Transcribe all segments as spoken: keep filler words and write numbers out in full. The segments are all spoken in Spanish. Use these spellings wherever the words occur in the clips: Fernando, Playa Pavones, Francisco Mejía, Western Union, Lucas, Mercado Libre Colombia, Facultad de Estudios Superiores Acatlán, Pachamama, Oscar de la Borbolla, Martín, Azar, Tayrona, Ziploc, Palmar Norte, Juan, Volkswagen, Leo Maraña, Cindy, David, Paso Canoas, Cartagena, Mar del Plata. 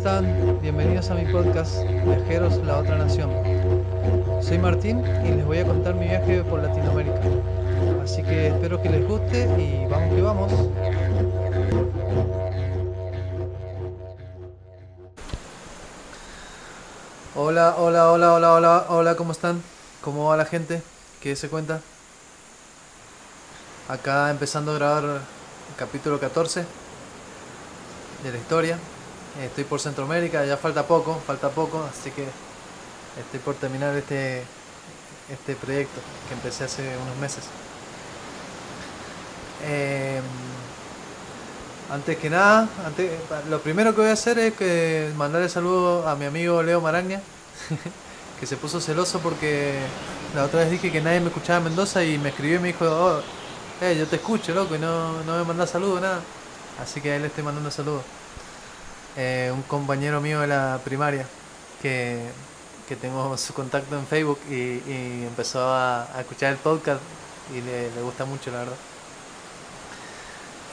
están? Bienvenidos a mi podcast Viajeros, la otra nación. Soy Martín y les voy a contar mi viaje por Latinoamérica. Así que espero que les guste y vamos que vamos. Hola, hola, hola, hola, hola, hola, ¿cómo están? ¿Cómo va la gente? ¿Qué se cuenta? Acá empezando a grabar el capítulo catorce de la historia. Estoy por Centroamérica, ya falta poco, falta poco, así que estoy por terminar este, este proyecto que empecé hace unos meses. Eh, antes que nada, antes, lo primero que voy a hacer es que mandarle saludos a mi amigo Leo Maraña, que se puso celoso porque la otra vez dije que nadie me escuchaba en Mendoza y me escribió y me dijo, oh, hey, yo te escucho, loco, y no, no me mandás saludos, nada. Así que a él le estoy mandando saludos. Eh, un compañero mío de la primaria que, que tengo su contacto en Facebook y, y empezó a, a escuchar el podcast y le, le gusta mucho, la verdad.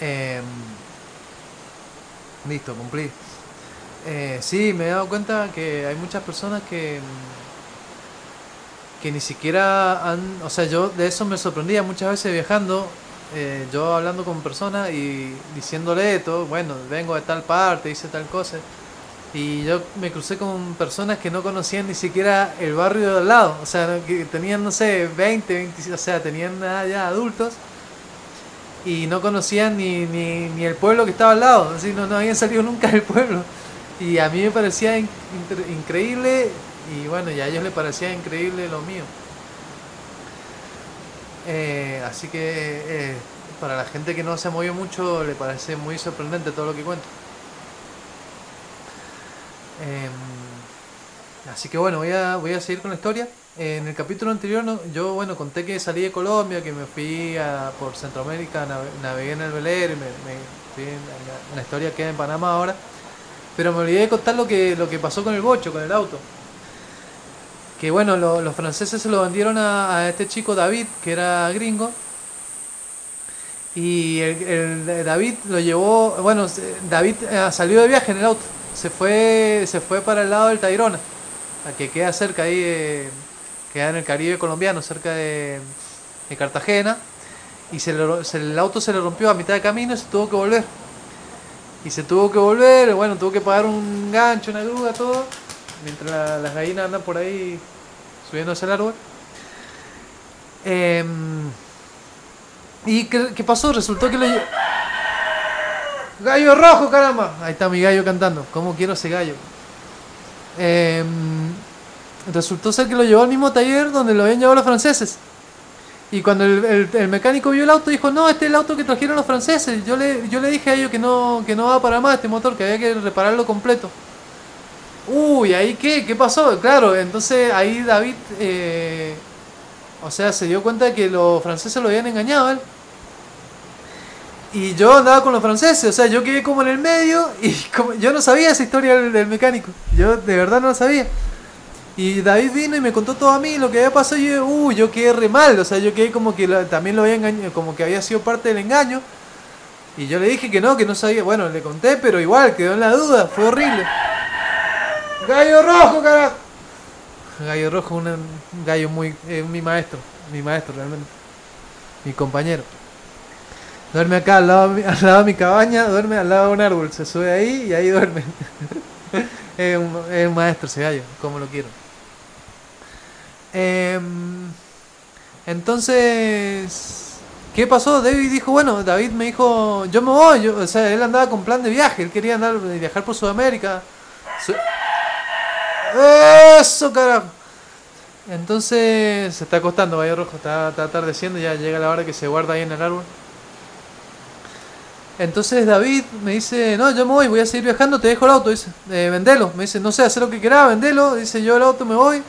Eh, listo, cumplí. Eh, sí, me he dado cuenta que hay muchas personas que, que ni siquiera han... O sea, yo de eso me sorprendía muchas veces viajando. Eh, yo hablando con personas y diciéndole todo, bueno, vengo de tal parte, hice tal cosa, y yo me crucé con personas que no conocían ni siquiera el barrio de al lado, o sea, que tenían, no sé, veinte, veinticinco, o sea, tenían ya adultos y no conocían ni, ni, ni el pueblo que estaba al lado, así, no, no habían salido nunca del pueblo, y a mí me parecía in, in, increíble, y bueno, y a ellos les parecía increíble lo mío. Eh, así que eh, para la gente que no se ha movido mucho le parece muy sorprendente todo lo que cuento. Eh, así que bueno, voy a, voy a seguir con la historia. Eh, en el capítulo anterior no, yo bueno conté que salí de Colombia, que me fui a, por Centroamérica, nave, navegué en el velero y me, me fui en, en la historia queda en Panamá ahora. Pero me olvidé de contar lo que, lo que pasó con el bocho, con el auto. Que bueno, lo, los franceses se lo vendieron a, a este chico David, que era gringo. Y el, el David lo llevó, bueno, David eh, salió de viaje en el auto. Se fue se fue para el lado del Tayrona, que queda cerca ahí, eh, queda en el Caribe colombiano, cerca de, de Cartagena. Y se le, se, el auto se le rompió a mitad de camino y se tuvo que volver. Y se tuvo que volver, bueno, tuvo que pagar un gancho, una grúa, todo. Mientras la, las gallinas andan por ahí subiéndose al árbol. Eh, ¿Y qué, qué pasó? Resultó que lo... ¡Gallo rojo, caramba! Ahí está mi gallo cantando. ¿Cómo quiero ese gallo? Eh, resultó ser que lo llevó al mismo taller donde lo habían llevado los franceses. Y cuando el, el, el mecánico vio el auto dijo, no, este es el auto que trajeron los franceses. Yo le, yo le dije a ellos que no, que no va para más este motor, que había que repararlo completo. Uy, ¿ahí qué? ¿Qué pasó? Claro, entonces ahí David, eh, o sea, se dio cuenta de que los franceses lo habían engañado, ¿eh? Y yo andaba con los franceses, o sea, yo quedé como en el medio y como, yo no sabía esa historia del, del mecánico, yo de verdad no la sabía. Y David vino y me contó todo a mí, lo que había pasado, y yo, uy, yo quedé re mal, o sea, yo quedé como que la, también lo había engañado, como que había sido parte del engaño. Y yo le dije que no, que no sabía, bueno, le conté, pero igual, quedó en la duda, fue horrible. ¡Gallo rojo, carajo! Gallo rojo, una, un gallo muy... Eh, mi maestro, mi maestro realmente. Mi compañero. Duerme acá, al lado, al lado de mi cabaña, duerme al lado de un árbol. Se sube ahí y ahí duerme. es, un, es un maestro ese gallo, como lo quiero. Eh, entonces, ¿qué pasó? David dijo, bueno, David me dijo, yo me voy. Yo, o sea, él andaba con plan de viaje, él quería andar viajar por Sudamérica. Su- ¡Eso, carajo! Entonces se está acostando, Gallo Rojo, está, está atardeciendo, ya llega la hora que se guarda ahí en el árbol. Entonces David me dice, no, yo me voy, voy a seguir viajando, te dejo el auto, dice, eh, vendelo. Me dice, no sé, haz lo que quieras, vendelo, dice, yo el auto me voy,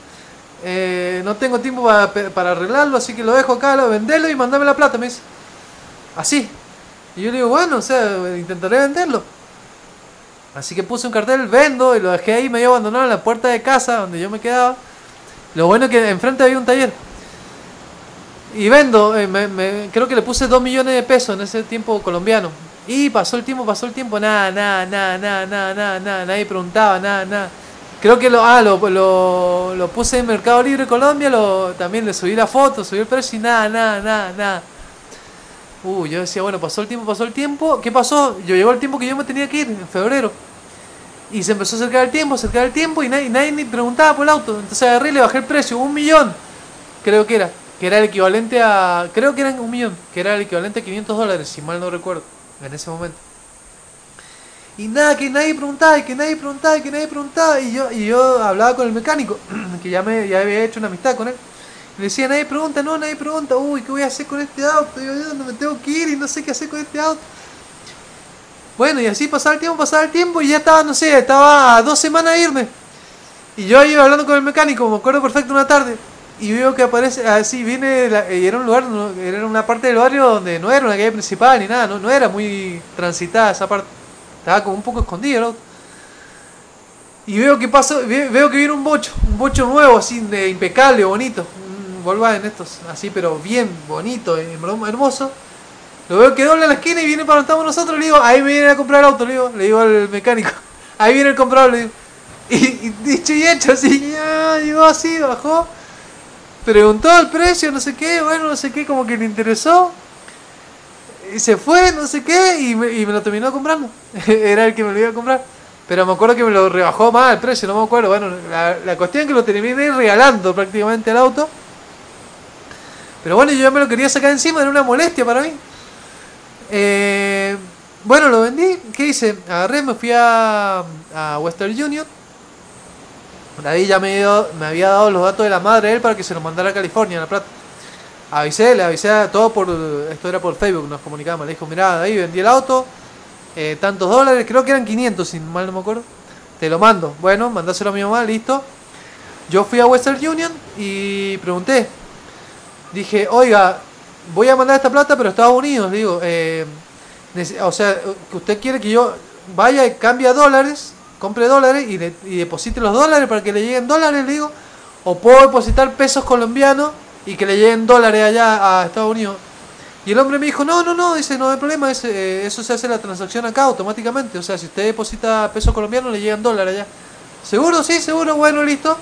eh, no tengo tiempo para, para arreglarlo, así que lo dejo acá, lo vendelo y mandame la plata, me dice. Así. Y yo le digo, bueno, o sea, intentaré venderlo. Así que puse un cartel, vendo, y lo dejé ahí medio abandonado en la puerta de casa donde yo me quedaba. Lo bueno es que enfrente había un taller. Y vendo, eh, me, me, creo que le puse dos millones de pesos en ese tiempo colombiano. Y pasó el tiempo, pasó el tiempo, nada, nada, nada, nada, nada, nada, nada, nadie preguntaba, nada, nada. Creo que lo, ah, lo, lo, lo puse en Mercado Libre Colombia, lo, también le subí la foto, subí el precio y nada, nada, nada, nada. Uh, yo decía, bueno, pasó el tiempo, pasó el tiempo, ¿qué pasó? Yo llegó el tiempo que yo me tenía que ir, en febrero. Y se empezó a acercar el tiempo, acercar el tiempo y nadie, nadie ni preguntaba por el auto. Entonces agarré y le bajé el precio, un millón, creo que era. Que era el equivalente a, creo que eran un millón, que era el equivalente a quinientos dólares, si mal no recuerdo, en ese momento. Y nada, que nadie preguntaba, y que nadie preguntaba, y que nadie preguntaba. Y yo, y yo hablaba con el mecánico, que ya, me, ya había hecho una amistad con él. Le decía, nadie pregunta, no, nadie pregunta, uy, ¿qué voy a hacer con este auto? Yo, yo no me tengo que ir y no sé qué hacer con este auto. Bueno, y así pasaba el tiempo, pasaba el tiempo, y ya estaba, no sé, estaba a dos semanas de irme. Y yo iba hablando con el mecánico, me acuerdo perfecto, una tarde. Y veo que aparece, así viene, la, y era un lugar, era una parte del barrio donde no era una calle principal ni nada, no, no era muy transitada esa parte, estaba como un poco escondido, ¿no? Y veo que pasó, veo, veo que viene un bocho, un bocho nuevo, así, de, impecable, bonito, un Volkswagen estos, así, pero bien bonito, hermoso. Lo veo que dobla en la esquina y viene para donde estamos nosotros, le digo, ahí me vienen a comprar el auto, le digo, le digo al mecánico, ahí viene el comprador, le digo. Y, y dicho y hecho, así, ya, llegó así, bajó. Preguntó el precio, no sé qué, bueno, no sé qué, como que le interesó. Y se fue, no sé qué, y me, y me lo terminó comprando. Era el que me lo iba a comprar. Pero me acuerdo que me lo rebajó más el precio, no me acuerdo. Bueno, la, la cuestión es que lo terminé regalando prácticamente el auto. Pero bueno, yo ya me lo quería sacar encima, era una molestia para mí. Eh, bueno, lo vendí. ¿Qué hice? Agarré, me fui a, a Western Union. David ya me, dio, me había dado los datos de la madre de él para que se los mandara a California, a La Plata. Avisé, le avisé a todo por... Esto era por Facebook, nos comunicábamos. Le dijo, mirá, David, vendí el auto, eh, tantos dólares, creo que eran quinientos, si mal no me acuerdo. Te lo mando. Bueno, mandáselo a mi mamá, listo. Yo fui a Western Union y pregunté. Dije, oiga, voy a mandar esta plata, pero a Estados Unidos, le digo. Eh, o sea, que usted quiere que yo vaya y cambie a dólares... compre dólares y, de, y deposite los dólares para que le lleguen dólares, le digo, o puedo depositar pesos colombianos y que le lleguen dólares allá a Estados Unidos. Y el hombre me dijo, no, no, no, dice, no hay problema, dice, eh, eso se hace la transacción acá automáticamente, o sea, si usted deposita pesos colombianos le llegan dólares allá. ¿Seguro? Sí, seguro, bueno, listo.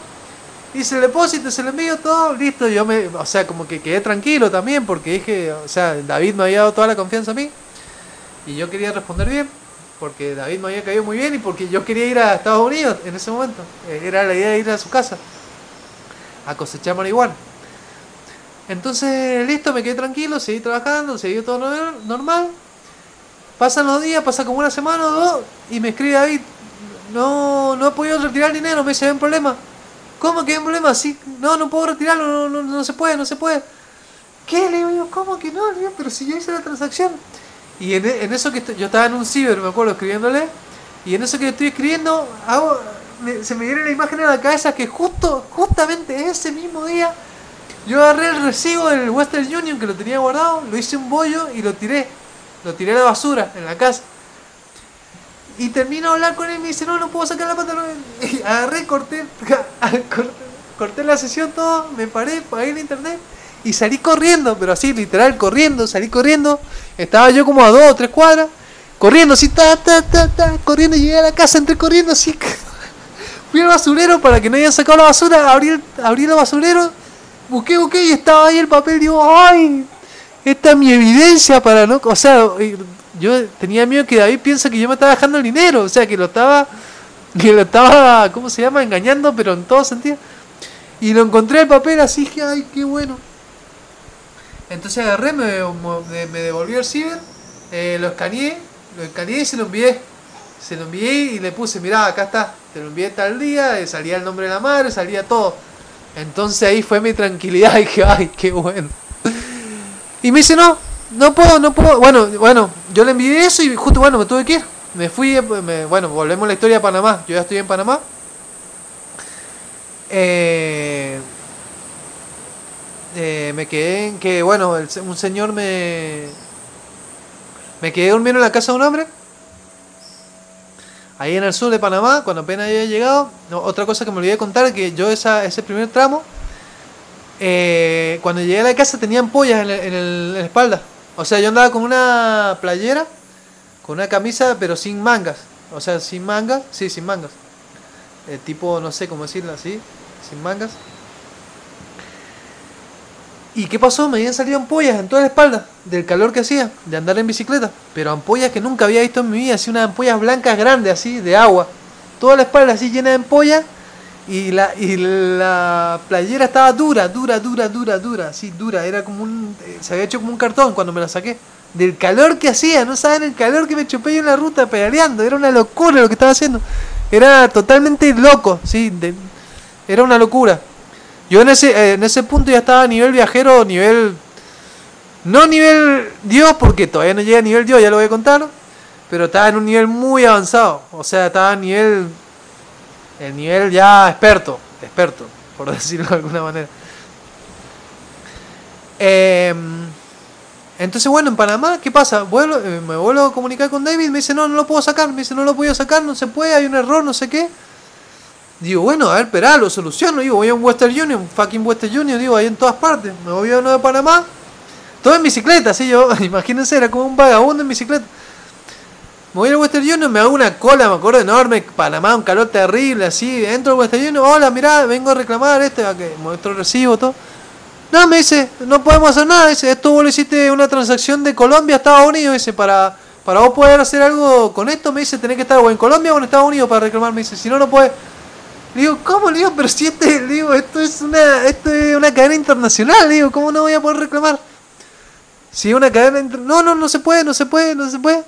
Y se le deposita, se le envío todo, listo. Yo me, o sea, como que quedé tranquilo también porque dije, o sea, David me había dado toda la confianza a mí y yo quería responder bien. Porque David me había caído muy bien y porque yo quería ir a Estados Unidos en ese momento. Era la idea de ir a su casa a cosechar marihuana. Entonces, listo, me quedé tranquilo, seguí trabajando, seguí todo normal. Pasan los días, pasa como una semana o dos y me escribe David, no, no he podido retirar dinero, me dice, ¿hay un problema? ¿Cómo que hay un problema? Sí, no, no puedo retirarlo, no, no, no se puede, no se puede. ¿Qué? Le digo yo, ¿cómo que no? Le digo, pero si yo hice la transacción. Y en, en eso que yo estaba en un ciber, me acuerdo, escribiéndole. Y en eso que estoy escribiendo, hago, me, se me viene la imagen a la cabeza que justo, justamente ese mismo día, yo agarré el recibo del Western Union que lo tenía guardado, lo hice un bollo y lo tiré. Lo tiré a la basura, en la casa. Y termino de hablar con él y me dice, no, no puedo sacar la pata. No. Y agarré, corté, corté, corté la sesión todo, me paré, pagué el internet. Y salí corriendo, pero así, literal, corriendo, salí corriendo. Estaba yo como a dos o tres cuadras, corriendo así, ta, ta, ta, ta, corriendo, llegué a la casa, entré corriendo así. Fui al basurero para que no hayan sacado la basura, abrí el, abrí el basurero, busqué, busqué y estaba ahí el papel. Digo, ay, esta es mi evidencia para no... O sea, yo tenía miedo que David piensa que yo me estaba dejando el dinero, o sea, que lo estaba, que lo estaba, ¿cómo se llama? Engañando, pero en todo sentido. Y lo encontré el papel así, que ay, qué bueno. Entonces agarré, me, me, me devolví el ciber, eh, lo escaneé, lo escaneé y se lo envié. Se lo envié y le puse, mirá, acá está, te lo envié tal día, eh, salía el nombre de la madre, salía todo. Entonces ahí fue mi tranquilidad y dije, ay, qué bueno. Y me dice, no, no puedo, no puedo. Bueno, bueno, yo le envié eso y justo, bueno, me tuve que ir. Me fui, me, bueno, volvemos a la historia de Panamá, yo ya estoy en Panamá. Eh... Eh, me quedé en que, bueno, el, un señor me... Me quedé durmiendo en la casa de un hombre. Ahí en el sur de Panamá, cuando apenas había llegado. No, otra cosa que me olvidé contar, que yo esa, ese primer tramo, eh, cuando llegué a la casa tenía ampollas en, el, en, el, en la espalda. O sea, yo andaba con una playera, con una camisa pero sin mangas, o sea, sin mangas, sí, sin mangas, eh, tipo, no sé cómo decirlo así, sin mangas. ¿Y qué pasó? Me habían salido ampollas en toda la espalda, del calor que hacía, de andar en bicicleta, pero ampollas que nunca había visto en mi vida, así unas ampollas blancas grandes, así, de agua, toda la espalda así llena de ampollas, y la, y la playera estaba dura, dura, dura, dura, dura, así, dura, era como un, se había hecho como un cartón cuando me la saqué, del calor que hacía, no saben el calor que me chupé yo en la ruta pedaleando, era una locura lo que estaba haciendo, era totalmente loco, sí, de, era una locura. Yo en ese, en ese punto ya estaba a nivel viajero, nivel, no nivel Dios, porque todavía no llegué a nivel Dios, ya lo voy a contar, pero estaba en un nivel muy avanzado, o sea, estaba a nivel, el nivel ya experto, experto, por decirlo de alguna manera. Eh, Entonces, bueno, en Panamá, ¿qué pasa? Vuelvo, me vuelvo a comunicar con David, me dice, no, no lo puedo sacar, me dice, no lo puedo sacar, no se puede, hay un error, no sé qué. Digo, bueno, a ver, espera, lo soluciono, digo, voy a un Western Union, fucking Western Union, digo, ahí en todas partes, me voy a uno de Panamá, todo en bicicleta, así yo, imagínense, era como un vagabundo en bicicleta. Me voy al Western Union, me hago una cola, me acuerdo, enorme, Panamá, un calor terrible, así, entro al Western Union, hola, mirá, vengo a reclamar este, que muestro el recibo, todo. No, me dice, no podemos hacer nada, dice, esto vos le hiciste una transacción de Colombia a Estados Unidos, dice, para, para vos poder hacer algo con esto, me dice, tenés que estar o en Colombia o en Estados Unidos para reclamar, me dice, si no, no podés. Le digo, ¿cómo? Le digo, pero si este, le digo, esto es una, esto es una cadena internacional, le digo, ¿cómo no voy a poder reclamar? Si es una cadena, no, no, no se puede, no se puede, no se puede.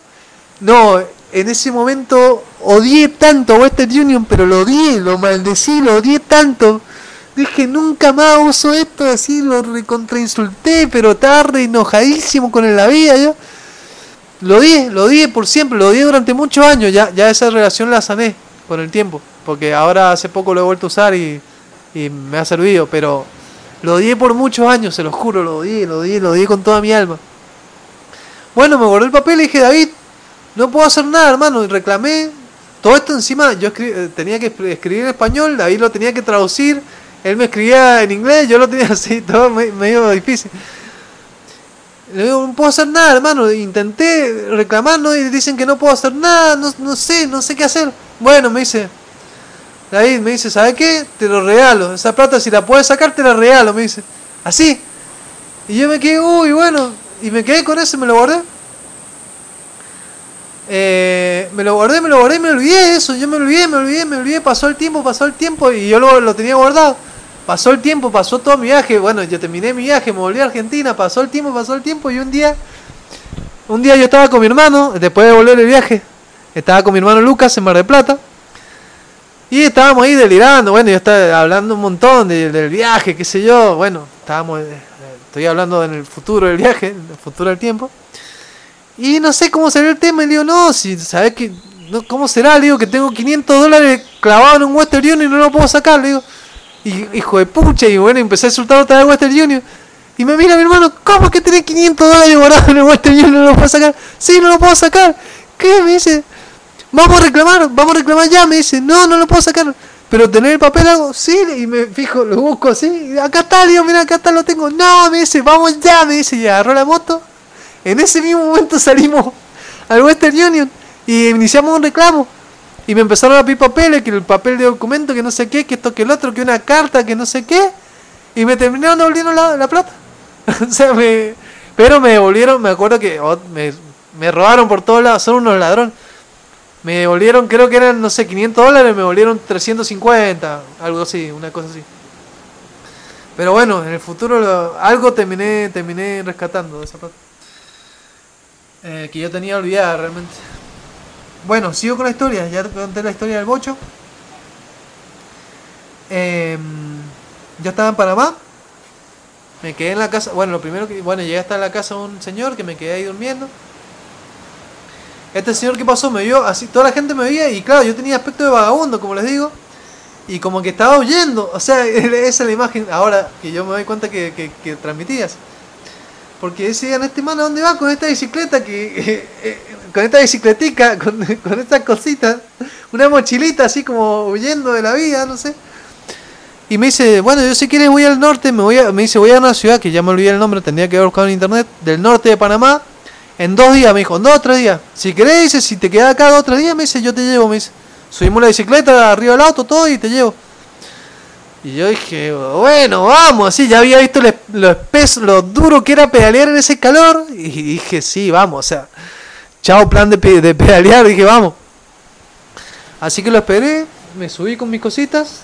No, en ese momento odié tanto a Western Union, pero lo odié, lo maldecí, lo odié tanto. Dije, nunca más uso esto, así lo recontrainsulté, pero tarde, enojadísimo con la vida, yo. Lo odié, lo odié por siempre, lo odié durante muchos años, ya, ya esa relación la sané con el tiempo, porque ahora hace poco lo he vuelto a usar y, y me ha servido, pero lo odié por muchos años, se los juro, lo odié, lo odié, lo odié con toda mi alma. Bueno, me guardé el papel y dije, David, no puedo hacer nada, hermano, y reclamé. Todo esto encima, yo escri- tenía que escribir en español, David lo tenía que traducir, él me escribía en inglés, yo lo tenía así, todo medio difícil. Le digo, no puedo hacer nada, hermano. Intenté reclamar, ¿no? Y dicen que no puedo hacer nada, no, no sé, no sé qué hacer. Bueno, me dice, David, me dice, ¿sabes qué? Te lo regalo. Esa plata, si la puedes sacar, te la regalo, me dice. Así. Y yo me quedé, uy, bueno. Y me quedé con eso, me lo guardé. Eh, me lo guardé, me lo guardé y me olvidé de eso, yo me olvidé, me olvidé, me olvidé, pasó el tiempo, pasó el tiempo y yo lo, lo tenía guardado, pasó el tiempo, pasó todo mi viaje, bueno, yo terminé mi viaje, me volví a Argentina, pasó el tiempo, pasó el tiempo y un día, un día yo estaba con mi hermano, después de volver el viaje, estaba con mi hermano Lucas en Mar del Plata y estábamos ahí delirando, bueno, yo estaba hablando un montón de, del viaje, qué sé yo, bueno, estábamos, estoy hablando en el futuro del viaje, en el futuro del tiempo. Y no sé cómo salió el tema, y le digo, no, si sabes que, no, ¿cómo será? Le digo que tengo quinientos dólares clavados en un Western Union y no lo puedo sacar, le digo, y, hijo de pucha, y bueno, empecé a insultar otra vez Western Union, y me mira mi hermano, ¿cómo es que tenés quinientos dólares guardados en el Western Union y no lo puedo sacar? Sí, no lo puedo sacar. ¿Qué? Me dice, vamos a reclamar, vamos a reclamar ya, me dice, no, no lo puedo sacar, pero tener el papel algo, sí, y me fijo, lo busco así, acá está, le digo, mira, acá está, lo tengo, no, me dice, vamos ya, me dice, y agarró la moto. En ese mismo momento salimos al Western Union y iniciamos un reclamo. Y me empezaron a pedir papeles, que el papel de documento, que no sé qué, que esto, que el otro, que una carta, que no sé qué. Y me terminaron devolviendo la, la plata. O sea, me, pero me devolvieron, me acuerdo que oh, me, me robaron por todos lados, son unos ladrones. Me devolvieron, creo que eran, no sé, quinientos dólares, me devolvieron trescientos cincuenta, algo así, una cosa así. Pero bueno, en el futuro lo, algo terminé, terminé rescatando de esa plata. Eh, que yo tenía olvidada realmente. Bueno, sigo con la historia. Ya te conté la historia del bocho. eh, Yo estaba en Panamá. Me quedé en la casa. Bueno, lo primero que... Bueno, llegué hasta la casa de un señor que me quedé ahí durmiendo. Este señor, ¿qué pasó? Me vio así. Toda la gente me veía y claro, yo tenía aspecto de vagabundo, como les digo. Y como que estaba huyendo. O sea, esa es la imagen ahora que yo me doy cuenta que, que, que transmitías. Porque decían, este man, ¿a dónde va con esta bicicleta? que eh, eh, Con esta bicicletica, con, con estas cositas, una mochilita así como huyendo de la vida, no sé. Y me dice, bueno, yo si quieres voy al norte, me voy a, me dice, voy a una ciudad que ya me olvidé el nombre, tendría que haber buscado en internet, del norte de Panamá, en dos días, me dijo, no, tres días. Si querés, dice, si te quedás acá dos o tres días, me dice, yo te llevo, me dice. Subimos la bicicleta arriba del auto, todo, y te llevo. Y yo dije, bueno, vamos, así, ya había visto lo espeso, lo duro que era pedalear en ese calor. Y dije, sí, vamos, o sea, chao plan de, de pedalear, dije, vamos. Así que lo esperé, me subí con mis cositas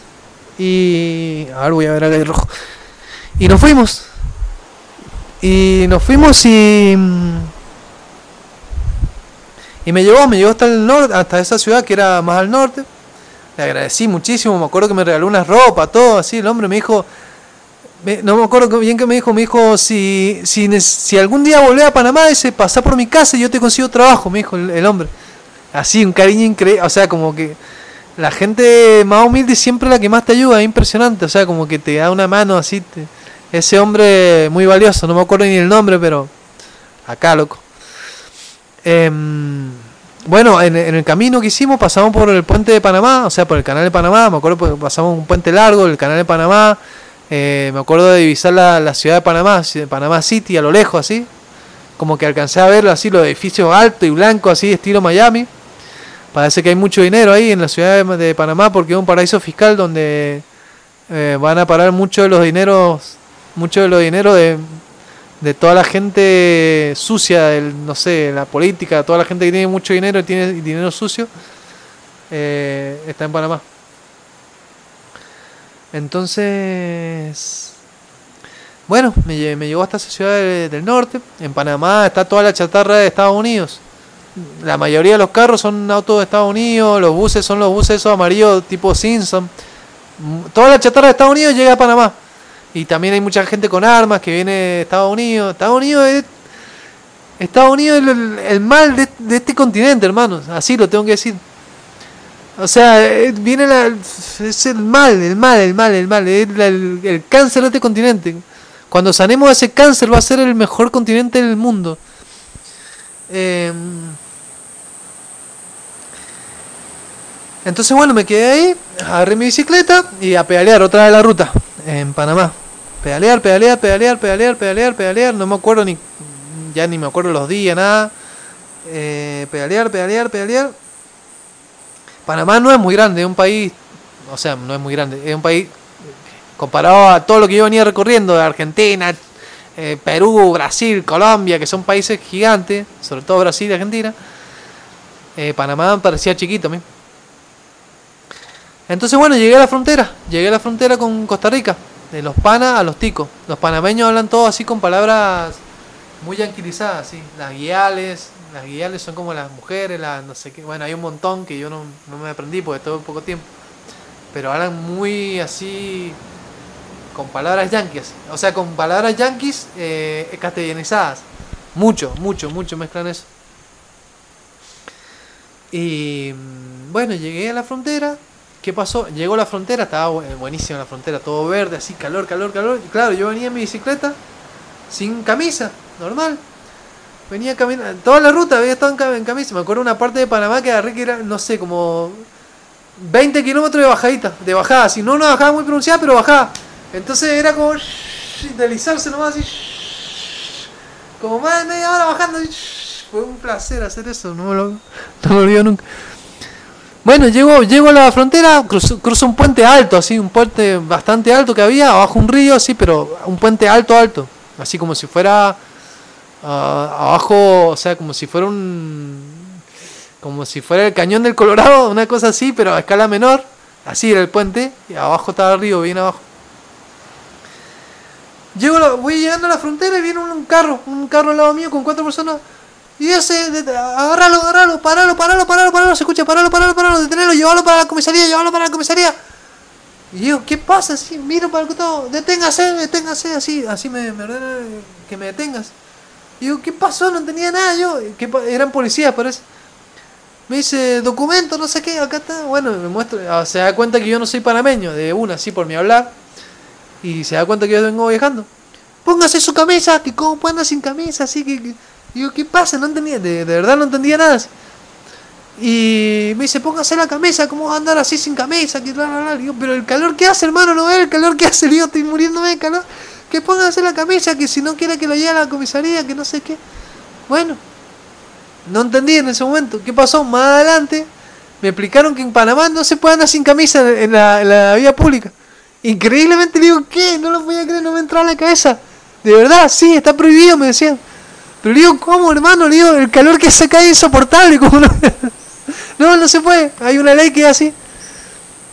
y... A ver, voy a ver acá el rojo. Y nos fuimos. Y nos fuimos y... Y me llevó, me llevó hasta el norte, hasta esa ciudad que era más al norte. Le agradecí muchísimo, me acuerdo que me regaló unas ropas, todo así. El hombre me dijo, me, no me acuerdo bien que me dijo, me dijo, si, si, si algún día volvés a Panamá, dice, pasá por mi casa y yo te consigo trabajo, me dijo el, el hombre. Así, un cariño increíble, o sea, como que la gente más humilde siempre es la que más te ayuda, es impresionante, o sea, como que te da una mano así. Te, ese hombre muy valioso, no me acuerdo ni el nombre, pero acá, loco. Eh, Bueno, en, en el camino que hicimos pasamos por el puente de Panamá, o sea, por el canal de Panamá, me acuerdo que pasamos un puente largo, el canal de Panamá, eh, me acuerdo de divisar la, la ciudad de Panamá, Panamá City, a lo lejos, así, como que alcancé a verlo así, los edificios altos y blancos, así, estilo Miami. Parece que hay mucho dinero ahí en la ciudad de, de Panamá, porque es un paraíso fiscal donde eh, van a parar mucho de los dineros, mucho de los dineros de... de toda la gente sucia, del, no sé, la política, toda la gente que tiene mucho dinero y tiene dinero sucio, eh, está en Panamá. Entonces, bueno, me, me llevó hasta esa ciudad de, del norte. En Panamá está toda la chatarra de Estados Unidos. La mayoría de los carros son autos de Estados Unidos, los buses son los buses esos amarillos tipo Simpson. Toda la chatarra de Estados Unidos llega a Panamá. Y también hay mucha gente con armas que viene de Estados Unidos. Estados Unidos es, Estados Unidos es el, el mal de, de este continente, hermanos. Así lo tengo que decir. O sea, viene la, es el mal, el mal, el mal, el mal. Es la, el, el cáncer de este continente. Cuando sanemos ese cáncer va a ser el mejor continente del mundo. Eh, entonces, bueno, me quedé ahí, agarré mi bicicleta y a pedalear otra vez la ruta en Panamá. Pedalear, pedalear, pedalear, pedalear, pedalear, pedalear, no me acuerdo ni, ya ni me acuerdo los días, nada, eh, pedalear, pedalear, pedalear. Panamá no es muy grande, es un país, o sea, no es muy grande, es un país comparado a todo lo que yo venía recorriendo, de Argentina, eh, Perú, Brasil, Colombia, que son países gigantes, sobre todo Brasil y Argentina, eh, Panamá parecía chiquito a mí. Entonces, bueno, llegué a la frontera, llegué a la frontera con Costa Rica. De los panas a los ticos. Los panameños hablan todo así con palabras muy yanquilizadas, así. Las guiales, las guiales son como las mujeres, las no sé qué. Bueno, hay un montón que yo no, no me aprendí porque estuve poco tiempo. Pero hablan muy así, con palabras yanquis. O sea, con palabras yanquis eh, castellanizadas. Mucho, mucho, mucho mezclan eso. Y bueno, llegué a la frontera. ¿Qué pasó? Llegó a la frontera, estaba buenísima la frontera, todo verde, así, calor, calor, calor. Y claro, yo venía en mi bicicleta, sin camisa, normal. Venía caminando, toda la ruta había estado en camisa. Me acuerdo una parte de Panamá que agarré que era, no sé, como veinte kilómetros de bajadita, de bajada. Si no, una bajada muy pronunciada, pero bajada. Entonces era como shh, deslizarse nomás, así, shh, como más de media hora bajando. Así, shh. Fue un placer hacer eso, no me lo, no me olvido nunca. Bueno, llego, llego a la frontera, cruzo, cruzo un puente alto, así, un puente bastante alto que había, abajo un río, así, pero un puente alto, alto, así como si fuera uh, abajo, o sea, como si fuera un, como si fuera el Cañón del Colorado, una cosa así, pero a escala menor, así era el puente, y abajo estaba el río, bien abajo. Llego, voy llegando a la frontera y viene un, un carro, un carro al lado mío con cuatro personas. Y ese, agarralo, agarralo, paralo, paralo, paralo, paralo, se escucha, paralo, paralo, paralo, detenelo, llévalo para la comisaría, llévalo para la comisaría. Y yo, ¿qué pasa? Así, miro para el costado, deténgase, deténgase, así, así me, me ordena que me detengas. Y yo, ¿qué pasó? No tenía nada yo, que eran policías parece. Me dice, documento, no sé qué, acá está, bueno, me muestra, se da cuenta que yo no soy panameño, de una, así por mi hablar, y se da cuenta que yo vengo viajando. Póngase su camisa, que como puede andar sin camisa, así que... que digo, ¿qué pasa? No entendía, de, de verdad no entendía nada. Y me dice, póngase la camisa, ¿cómo vas a andar así sin camisa? Que bla, bla, bla. Digo, pero el calor que hace, hermano, no ve el calor que hace, yo estoy muriéndome de calor. Que póngase la camisa, que si no quiere que lo lleve a la comisaría, que no sé qué. Bueno, No entendí en ese momento qué pasó. Más adelante me explicaron que en Panamá no se puede andar sin camisa en la, en la vía pública. Increíblemente, digo, ¿qué? No lo voy a creer, no me entraba en la cabeza. De verdad, sí, está prohibido, me decían. Pero le digo, ¿cómo, hermano? Le digo, el calor que se cae es insoportable. ¿Cómo no? No, no se puede. Hay una ley que es así.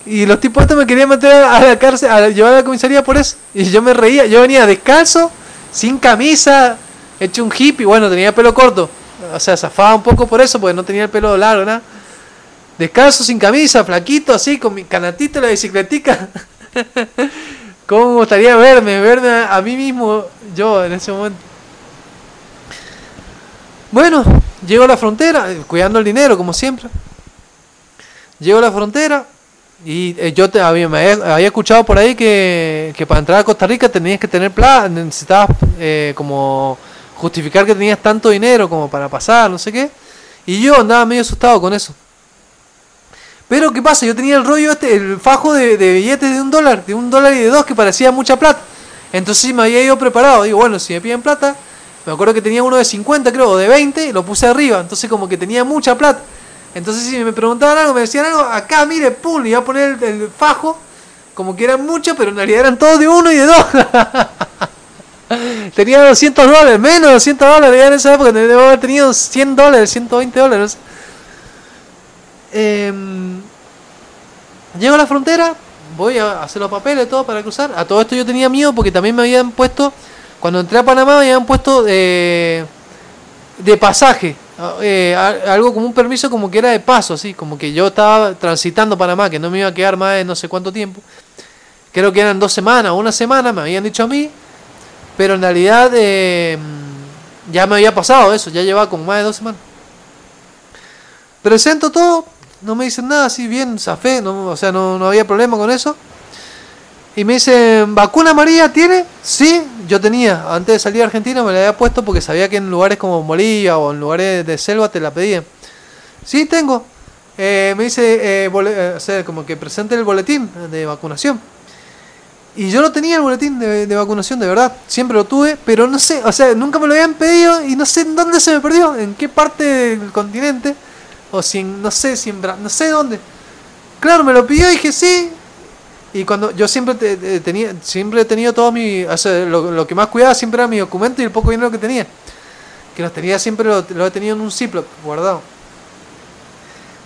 Y los tipos estos me querían meter a la cárcel, a llevar a la comisaría por eso. Y yo me reía. Yo venía descalzo, sin camisa, hecho un hippie. Bueno, tenía pelo corto. O sea, zafaba un poco por eso, porque no tenía el pelo largo, nada. Descalzo, sin camisa, flaquito, así, con mi canatito y la bicicletica. ¿Cómo me gustaría verme, verme a, a mí mismo, yo, en ese momento? Bueno, llego a la frontera, cuidando el dinero, como siempre. Llego a la frontera y eh, yo te, había, me había, había escuchado por ahí que, que para entrar a Costa Rica tenías que tener plata, necesitabas eh, como justificar que tenías tanto dinero como para pasar, no sé qué. Y yo andaba medio asustado con eso. Pero ¿qué pasa? Yo tenía el rollo este, el fajo de, de billetes de un dólar, de un dólar y de dos, que parecía mucha plata. Entonces me había ido preparado. Digo, bueno, si me piden plata, me acuerdo que tenía uno de cincuenta, creo, o de veinte, y lo puse arriba. Entonces como que tenía mucha plata. Entonces si me preguntaban algo, me decían algo, acá, mire, pum, le iba a poner el, el fajo, como que eran muchos, pero en realidad eran todos de uno y de dos. Tenía doscientos dólares, menos de doscientos dólares, ya en esa época debo haber tenido cien dólares, ciento veinte dólares. Eh, llego a la frontera, voy a hacer los papeles, todo para cruzar. A todo esto yo tenía miedo porque también me habían puesto, cuando entré a Panamá me habían puesto de, de pasaje, eh, algo como un permiso como que era de paso, así como que yo estaba transitando Panamá, que no me iba a quedar más de no sé cuánto tiempo. Creo que eran dos semanas o una semana, me habían dicho a mí, pero en realidad eh, ya me había pasado eso, ya llevaba como más de dos semanas. Presento todo. No me dicen nada, así bien, zafé, no, o sea, no, no había problema con eso. Y me dicen, ¿vacuna amarilla tiene? Sí, yo tenía, antes de salir a Argentina me la había puesto porque sabía que en lugares como Bolivia o en lugares de selva te la pedían. Sí, tengo. Eh, me dice, eh, bole- o sea, como que presente el boletín de vacunación. Y yo no tenía el boletín de, de vacunación, de verdad, siempre lo tuve, pero no sé, o sea, nunca me lo habían pedido y no sé en dónde se me perdió, en qué parte del continente. O si, no sé, si en, no sé dónde. Claro, me lo pidió y dije sí. Y cuando yo siempre te, te, tenía, siempre he tenido todos mis, o sea, lo, lo que más cuidaba siempre era mi documento y el poco dinero que tenía. Que los tenía siempre, lo, lo he tenido en un Ziploc guardado.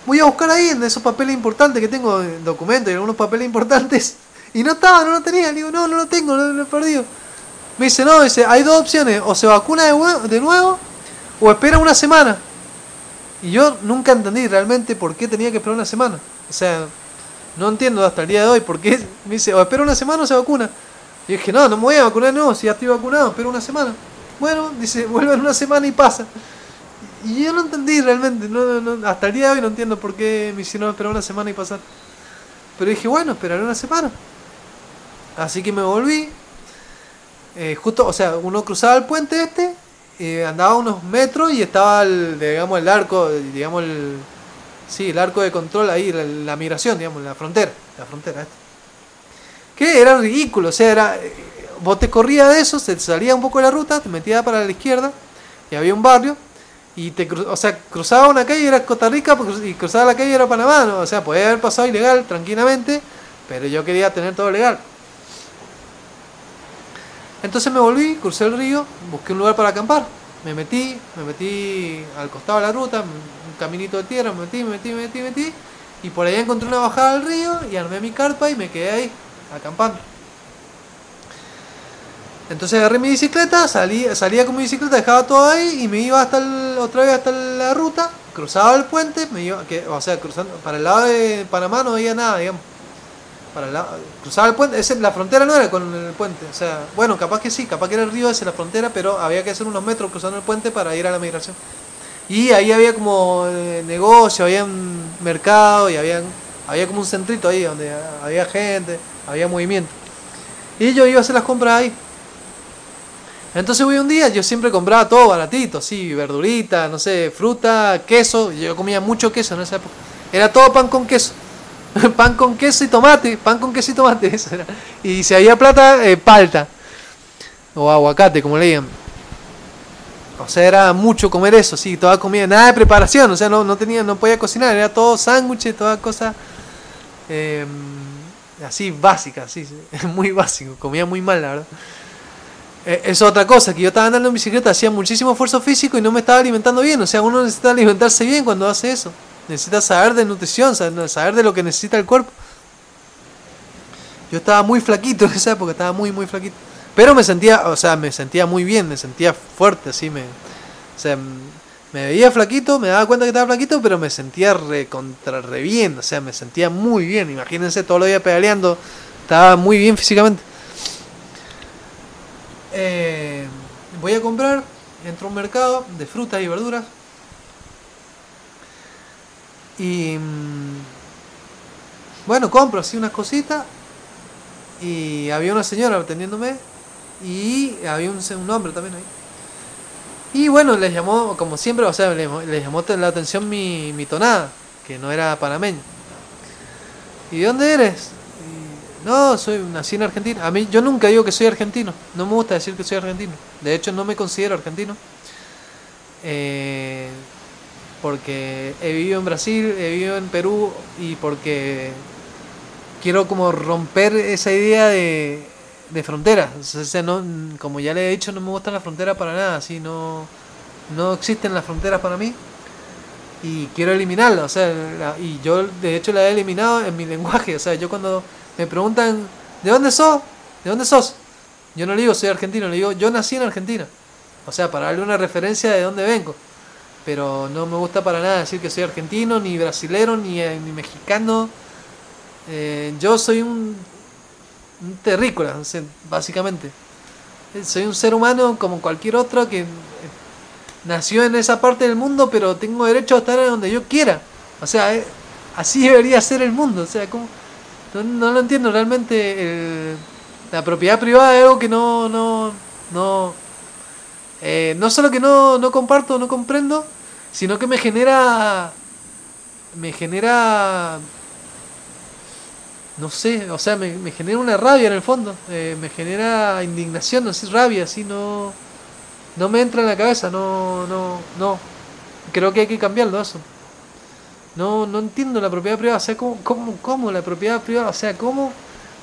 Voy a buscar ahí en esos papeles importantes que tengo, documentos y algunos papeles importantes. Y no estaba, no lo tenía. Le digo, no, no lo tengo, lo, lo he perdido. Me dice, no, dice, hay dos opciones. O se vacuna de, de nuevo o espera una semana. Y yo nunca entendí realmente por qué tenía que esperar una semana. O sea, no entiendo hasta el día de hoy por qué me dice, o espero una semana o se vacuna. Y yo dije, no, no me voy a vacunar, no, si ya estoy vacunado, espero una semana. Bueno, dice, vuelve en una semana y pasa. Y yo no entendí realmente, no, no, hasta el día de hoy no entiendo por qué me hicieron esperar una semana y pasar. Pero dije, bueno, esperaré una semana. Así que me volví. Eh, justo, o sea, uno cruzaba el puente este. Eh, andaba unos metros y estaba el, digamos, el arco, digamos el, sí, el arco de control ahí, la, la migración, digamos, la frontera, la frontera esta. Que era ridículo, o sea, era, vos te corrías de eso, se salía un poco de la ruta, te metías para la izquierda y había un barrio y te, o sea, cruzaba una calle y era Costa Rica y cruzaba la calle y era Panamá, ¿no? O sea, podía haber pasado ilegal tranquilamente, pero yo quería tener todo legal. Entonces me volví, crucé el río, busqué un lugar para acampar, me metí, me metí al costado de la ruta, un caminito de tierra, me metí, me metí, me metí, me metí, y por allá encontré una bajada al río y armé mi carpa y me quedé ahí, acampando. Entonces agarré mi bicicleta, salí, salía con mi bicicleta, dejaba todo ahí y me iba hasta el, otra vez hasta la ruta, cruzaba el puente, me iba, que, o sea, cruzando, para el lado de Panamá no había nada, digamos. Para la, cruzaba el puente, ese, la frontera no era con el puente, o sea, bueno, capaz que sí, capaz que era el río ese, la frontera, pero había que hacer unos metros cruzando el puente para ir a la migración. Y ahí había como eh, negocio, había un mercado y había, había como un centrito ahí donde había gente, había movimiento. Y yo iba a hacer las compras ahí. Entonces voy un día, yo siempre compraba todo baratito, así, verdurita, no sé, fruta, queso, yo comía mucho queso en esa época, era todo pan con queso. Pan con queso y tomate, pan con queso y tomate, eso era. Y si había plata, eh, palta. O aguacate, como le digan. O sea, era mucho comer eso, sí, toda comida, nada de preparación, o sea, no, no tenía, no podía cocinar, era todo sándwiches, toda cosa eh, así básica, sí, muy básico, comía muy mal, la verdad. Eh, es otra cosa, que yo estaba andando en bicicleta, hacía muchísimo esfuerzo físico y no me estaba alimentando bien, o sea, uno necesita alimentarse bien cuando hace eso, necesita saber de nutrición, saber de lo que necesita el cuerpo. Yo estaba muy flaquito en esa época, estaba muy, muy flaquito. Pero me sentía, o sea, me sentía muy bien, me sentía fuerte, así me... O sea, me veía flaquito, me daba cuenta que estaba flaquito, pero me sentía re, contra, re bien, o sea, me sentía muy bien. Imagínense, todo el día pedaleando, estaba muy bien físicamente. Eh, voy a comprar, entro a un mercado de frutas y verduras. Y... bueno, compro así unas cositas. Y había una señora atendiéndome. Y había un, un hombre también ahí. Y bueno, les llamó, como siempre, o sea, les, les llamó la atención mi, mi tonada, que no era panameño. ¿Y de dónde eres? Y, no, soy, nací en Argentina. A mí, yo nunca digo que soy argentino. No me gusta decir que soy argentino. De hecho, no me considero argentino. Eh, porque he vivido en Brasil, he vivido en Perú, y porque quiero como romper esa idea de... de fronteras, o sea, no, como ya le he dicho, no me gustan las fronteras para nada, así no, no existen las fronteras para mí y quiero eliminarlas, o sea, la, y yo de hecho la he eliminado en mi lenguaje, o sea, yo cuando me preguntan ¿de dónde sos? ¿De dónde sos? Yo no le digo soy argentino, le digo yo nací en Argentina, o sea, para darle una referencia de dónde vengo, pero no me gusta para nada decir que soy argentino, ni brasilero, ni, ni mexicano, eh, yo soy un un terrícola, básicamente. Soy un ser humano como cualquier otro que nació en esa parte del mundo, pero tengo derecho a estar donde yo quiera. O sea, eh, así debería ser el mundo. O sea, como no, no lo entiendo realmente. El, la propiedad privada es algo que no, no, no, eh, no solo que no, no comparto, no comprendo, sino que me genera, me genera. No sé, o sea, me, me genera una rabia en el fondo, eh, me genera indignación, así rabia, así no, no me entra en la cabeza, no, no, no, creo que hay que cambiarlo eso. No, no entiendo la propiedad privada, o sea, cómo, cómo, cómo la propiedad privada, o sea, cómo,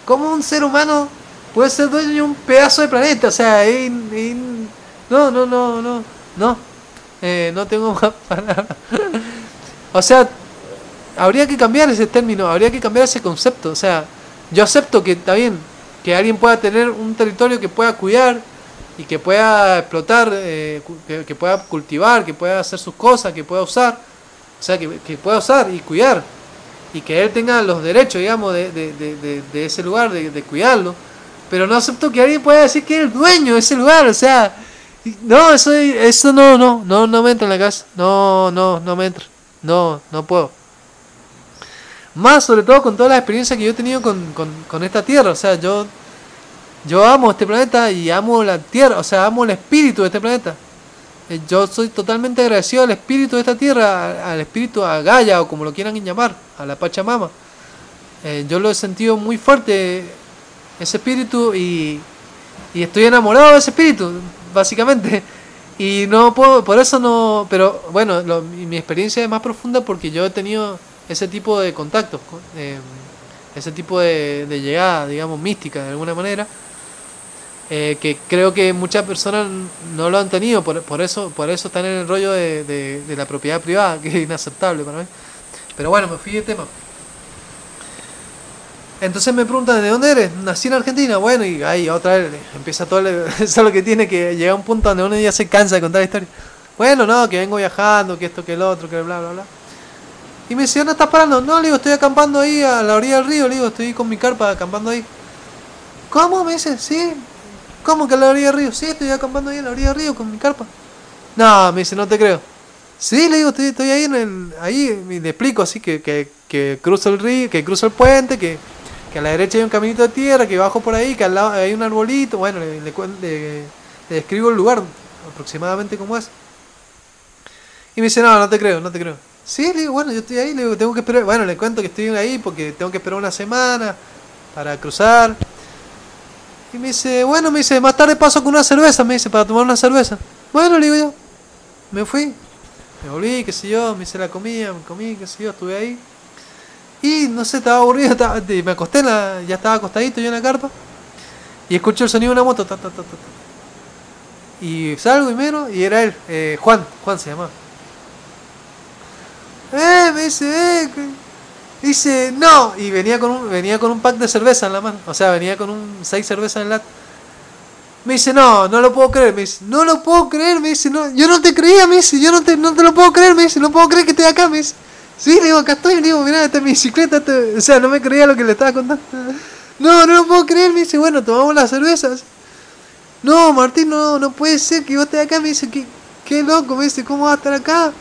cómo un ser humano puede ser dueño de un pedazo de planeta, o sea, in, in, no, no, no, no, no, eh, no tengo más palabras, o sea. Habría que cambiar ese término, habría que cambiar ese concepto, o sea, yo acepto que está bien, que alguien pueda tener un territorio que pueda cuidar y que pueda explotar, eh, que, que pueda cultivar, que pueda hacer sus cosas, que pueda usar, o sea, que, que pueda usar y cuidar, y que él tenga los derechos, digamos, de, de, de, de, de ese lugar, de, de cuidarlo, pero no acepto que alguien pueda decir que es el dueño de ese lugar, o sea, no, eso, eso no, no, no, no me entra en la casa, no, no, no me entra, no, no puedo. Más sobre todo con toda la experiencia que yo he tenido con, con, con esta tierra, o sea, yo yo amo este planeta y amo la tierra, o sea, amo el espíritu de este planeta. Yo soy totalmente agradecido al espíritu de esta tierra, al espíritu, a Gaia o como lo quieran llamar, a la Pachamama. Eh, yo lo he sentido muy fuerte, ese espíritu, y, y estoy enamorado de ese espíritu, básicamente. Y no puedo, por eso no, pero bueno, lo, mi experiencia es más profunda porque yo he tenido ese tipo de contactos, eh, ese tipo de, de llegada, digamos, mística de alguna manera, eh, que creo que muchas personas no lo han tenido, por, por eso por eso están en el rollo de, de, de la propiedad privada, que es inaceptable para mí. Pero bueno, me fui de tema. Entonces me preguntan, ¿de dónde eres? Nací en Argentina. Bueno, y ahí otra vez empieza todo, el, eso lo que tiene, que llega a un punto donde uno ya se cansa de contar la historia. Bueno, no, que vengo viajando, que esto, que el otro, que bla, bla, bla. Y me dice, ¿dónde estás parando? No, le digo, estoy acampando ahí a la orilla del río, le digo, estoy con mi carpa acampando ahí. ¿Cómo? Me dice, sí. ¿Cómo que a la orilla del río? Sí, estoy acampando ahí a la orilla del río con mi carpa. No, me dice, no te creo. Sí, le digo, estoy, estoy ahí en el, ahí, y le explico así que, que, que cruzo el río, que cruzo el puente, que, que a la derecha hay un caminito de tierra, que bajo por ahí, que al lado hay un arbolito, bueno, le, le, le, le describo el lugar, aproximadamente como es. Y me dice, no, no te creo, no te creo. Sí, le digo, bueno, yo estoy ahí, le digo, tengo que esperar. Bueno, le cuento que estoy ahí porque tengo que esperar una semana para cruzar. Y me dice, bueno, me dice, más tarde paso con una cerveza, me dice, para tomar una cerveza. Bueno, le digo yo. me fui, me volví, qué sé yo, me hice la comida, me comí, qué sé yo, estuve ahí. Y no sé, estaba aburrido, estaba, me acosté, en la, ya estaba acostadito yo en la carpa. Y escucho el sonido de una moto, ta, ta, ta, ta, ta. Y salgo y miro, y era él, eh, Juan, Juan se llamaba. Eh, me dice, eh, dice, no. Y venía con un, venía con un pack de cerveza en la mano, o sea, venía con un seis cervezas en lata. Me dice, no, no lo puedo creer, me dice, no lo puedo creer, me dice, no, yo no te creía, me dice, yo no te, no te lo puedo creer, me dice, no puedo creer que esté acá, me dice. Sí, le digo, acá estoy, le digo, mirá, esta es mi bicicleta, esta... o sea, no me creía lo que le estaba contando. No, no lo puedo creer, me dice, bueno, tomamos las cervezas. No, Martín, no, no puede ser que yo esté acá, me dice, qué, qué loco, me dice, ¿cómo vas a estar acá?